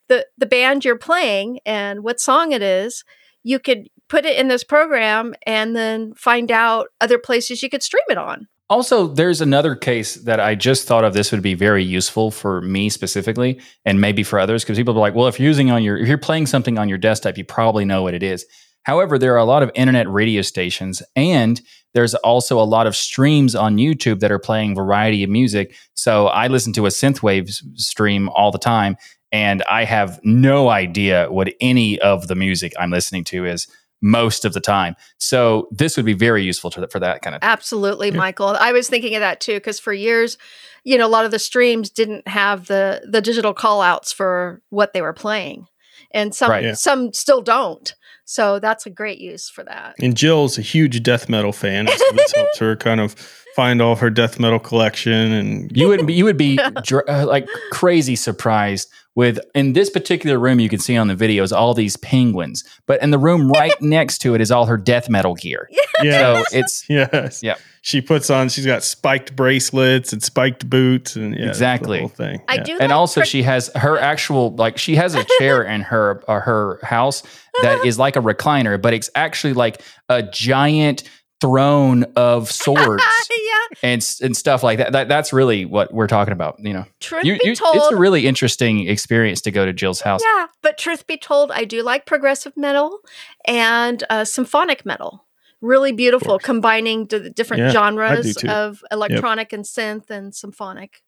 the, the band you're playing and what song it is, you could put it in this program and then find out other places you could stream it on. Also, there's another case that I just thought of. This would be very useful for me specifically, and maybe for others, because people are like, well, if you're using on your, if you're playing something on your desktop, you probably know what it is. However, there are a lot of internet radio stations, and there's also a lot of streams on YouTube that are playing variety of music. So I listen to a synthwave stream all the time, and I have no idea what any of the music I'm listening to is most of the time. So this would be very useful to the, for that kind of thing. Absolutely, yeah. Michael. I was thinking of that too, because for years, you know, a lot of the streams didn't have the the digital callouts for what they were playing. And some right, yeah. some still don't. So that's a great use for that. And Jill's a huge death metal fan, so this helps her kind of find all her death metal collection. And you would be, you would be dr- uh, like crazy surprised with, in this particular room you can see on the videos, all these penguins, but in the room right next to it is all her death metal gear. Yeah, so it's yes, yeah. She puts on, she's got spiked bracelets and spiked boots, and yeah, exactly. Whole thing. I yeah. do, and like also pre- she has her actual, like she has a chair in her uh, her house that is like a recliner, but it's actually like a giant throne of swords yeah. and and stuff like that. that. That's really what we're talking about, you know. Truth you, be you, told, it's a really interesting experience to go to Jill's house. Yeah, but truth be told, I do like progressive metal and uh, symphonic metal. Really beautiful, combining d- the different yeah, genres of electronic yep. and synth and symphonic.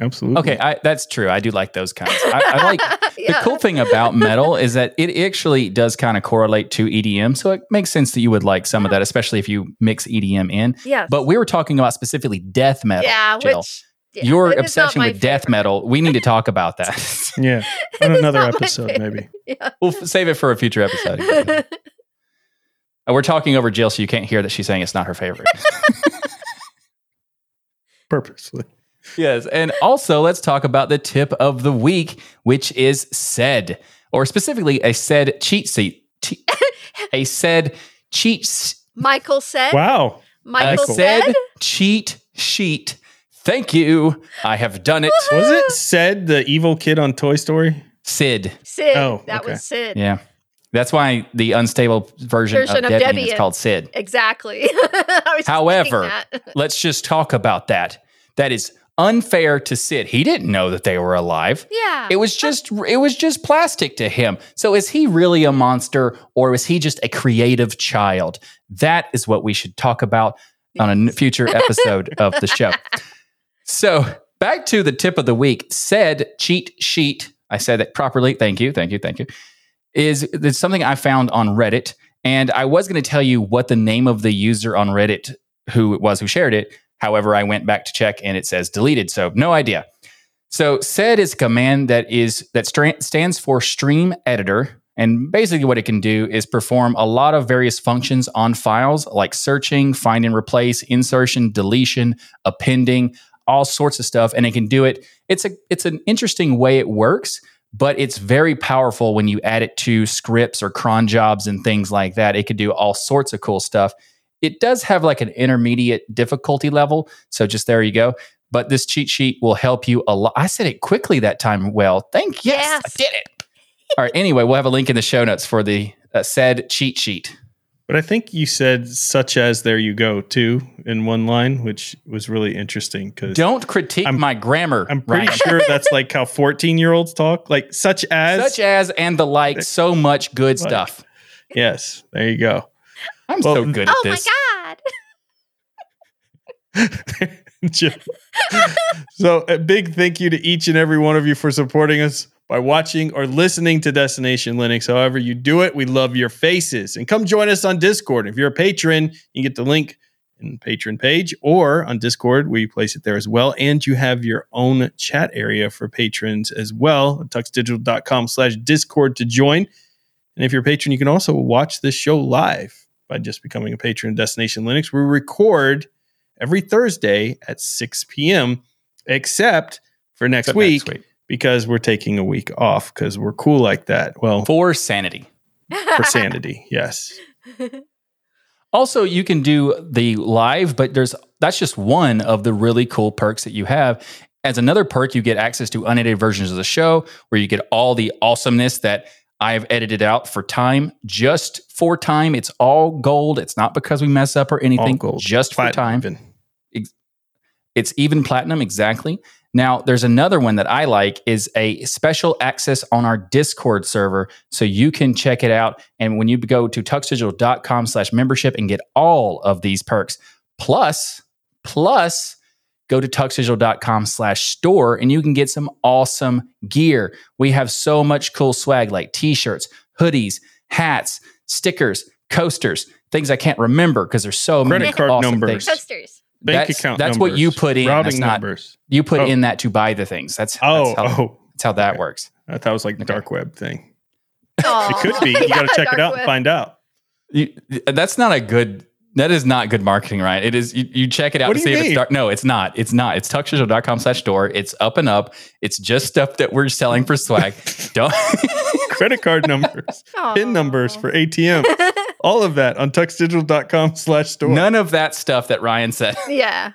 Absolutely. Okay, I, that's true. I do like those kinds. I, I like yeah. the cool thing about metal is that it actually does kind of correlate to E D M, so it makes sense that you would like some yeah. of that, especially if you mix E D M in. Yes. But we were talking about specifically death metal. Yeah, Jill. Which yeah, your obsession with favorite. Death metal. We need to talk about that. yeah, on another episode maybe. Yeah. We'll f- save it for a future episode. Again. We're talking over Jill, so you can't hear that she's saying it's not her favorite. Purposely. Yes. And also, let's talk about the tip of the week, which is S E D, or specifically a S E D cheat sheet. Te- a S E D cheat sheet. Michael said. Wow. Michael a said. S E D cheat sheet. Thank you. I have done it. Woo-hoo! Was it S E D, the evil kid on Toy Story? Sid. Sid. Oh, that okay. was Sid. Yeah. That's why the unstable version, version of, of Debian is called S I D. Exactly. I was However, let's just talk about that. That is unfair to Sid. He didn't know that they were alive. Yeah. It was just it was just plastic to him. So is he really a monster, or is he just a creative child? That is what we should talk about on a future episode of the show. So back to the tip of the week. S E D cheat sheet. I said that properly. Thank you. Thank you. Thank you. Is it's something I found on Reddit, and I was going to tell you what the name of the user on Reddit who it was who shared it. However, I went back to check, and it says deleted, so no idea. So S E D is a command that is that st- stands for Stream Editor, and basically what it can do is perform a lot of various functions on files, like searching, find and replace, insertion, deletion, appending, all sorts of stuff, and it can do it. It's a it's an interesting way it works. But it's very powerful when you add it to scripts or cron jobs and things like that. It could do all sorts of cool stuff. It does have like an intermediate difficulty level. So just there you go. But this cheat sheet will help you a lot. I said it quickly that time. Well, thank you. Yes, yes. I did it. All right. Anyway, we'll have a link in the show notes for the uh, S E D cheat sheet. But I think you said such as there you go too in one line, which was really interesting. Because don't critique I'm, my grammar. I'm pretty Ryan. sure that's like how fourteen-year-olds talk, like such as, such as and the like. So much good like. stuff. Yes, there you go. I'm well, so good at oh this. Oh my god. So a big thank you to each and every one of you for supporting us by watching or listening to Destination Linux. However you do it, we love your faces. And come join us on Discord. If you're a patron, you get the link in the patron page, or on Discord, we place it there as well. And you have your own chat area for patrons as well, tuxdigital.com slash Discord to join. And if you're a patron, you can also watch this show live by just becoming a patron of Destination Linux. We record every Thursday at six p.m., except for next except week. Next week. because we're taking a week off because we're cool like that. Well, for sanity. For sanity, yes. Also, you can do the live, but there's that's just one of the really cool perks that you have. As another perk, you get access to unedited versions of the show where you get all the awesomeness that I've edited out for time, just for time. It's all gold. It's not because we mess up or anything, just for time. It's even platinum, exactly. Now, there's another one that I like is a special access on our Discord server, so you can check it out. And when you go to tuxdigital.com slash membership and get all of these perks, plus, plus... go to tuxdigital.com slash store and you can get some awesome gear. We have so much cool swag like t-shirts, hoodies, hats, stickers, coasters, things I can't remember because there's so Credit many card awesome numbers. Things. Coasters. Bank that's, account that's numbers. That's what you put in. Robbing that's not, numbers. You put oh. in that to buy the things. That's, oh, that's how, oh. that's how that okay. works. I thought it was like the okay. dark web thing. Aww. It could be. You got to check it out web. and find out. You, that's not a good... That is not good marketing, right? It is. You, you check it out what to see mean? if it's dark. No, it's not. It's not. It's tuxdigital.com slash store. It's up and up. It's just stuff that we're selling for swag. Don't Credit card numbers, Aww. pin numbers for A T M, all of that on tuxdigital.com slash store. None of that stuff that Ryan said. Yeah.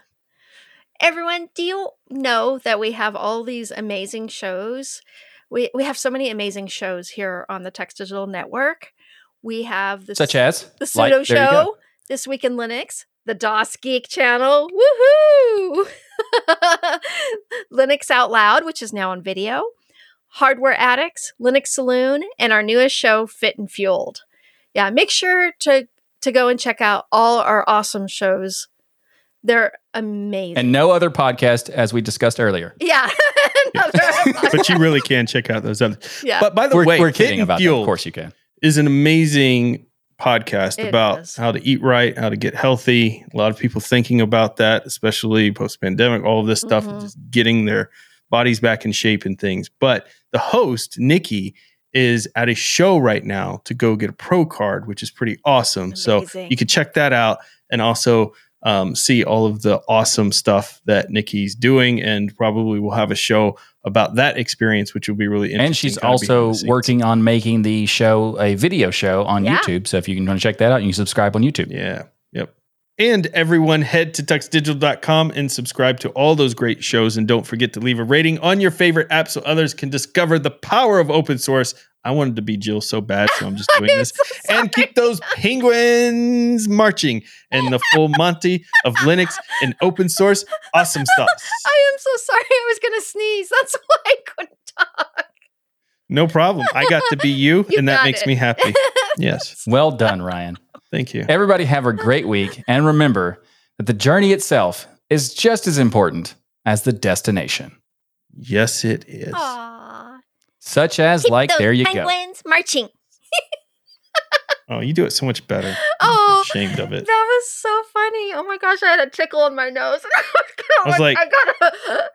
Everyone, do you know that we have all these amazing shows? We we have so many amazing shows here on the Tuxdigital Network. We have the such as the Sudo Show. There you go. This Week in Linux, the DOS Geek channel, woohoo! Linux Out Loud, which is now on video, Hardware Addicts, Linux Saloon, and our newest show, Fit and Fueled. Yeah, make sure to, to go and check out all our awesome shows. They're amazing. And no other podcast, as we discussed earlier. Yeah. But you really can check out those others. Yeah. But by the we're, way, we're kidding Fit about Fueled that. Of course you can. Is an amazing podcast it about is. how to eat right, how to get healthy. A lot of people thinking about that, especially post-pandemic, all of this stuff, mm-hmm. just getting their bodies back in shape and things. But the host, Nikki, is at a show right now to go get a pro card, which is pretty awesome. Amazing. So you can check that out and also um, see all of the awesome stuff that Nikki's doing, and probably will have a show about that experience, which will be really interesting. And she's also working on making the show a video show on yeah. YouTube. So if you can want to check that out, you can subscribe on YouTube. Yeah. Yep. And everyone, head to tuxdigital dot com and subscribe to all those great shows. And don't forget to leave a rating on your favorite app so others can discover the power of open source. I wanted to be Jill so bad, so I'm just doing I'm this. So and keep those penguins marching and the full Monty of Linux and open source. Awesome stuff. I am so sorry. I was going to sneeze. That's why I couldn't talk. No problem. I got to be you, you and that makes it. me happy. Yes. Well done, Ryan. Thank you. Everybody have a great week. And remember that the journey itself is just as important as the destination. Yes, it is. Aww. Such as Keep like, there you go. Penguins marching. Oh, you do it so much better. Oh, I'm ashamed of it. That was so funny. Oh my gosh, I had a tickle in my nose. I was like, I gotta.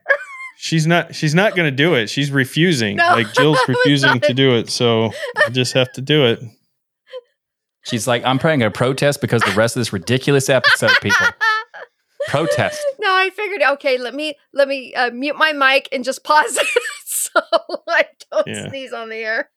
she's not. She's not going to do it. She's refusing. No, like Jill's refusing to do it. So I just have to do it. She's like, I'm probably going to protest because the rest of this ridiculous episode, people. Protest. No, I figured, okay, let me let me uh, mute my mic and just pause it so I don't yeah. sneeze on the air.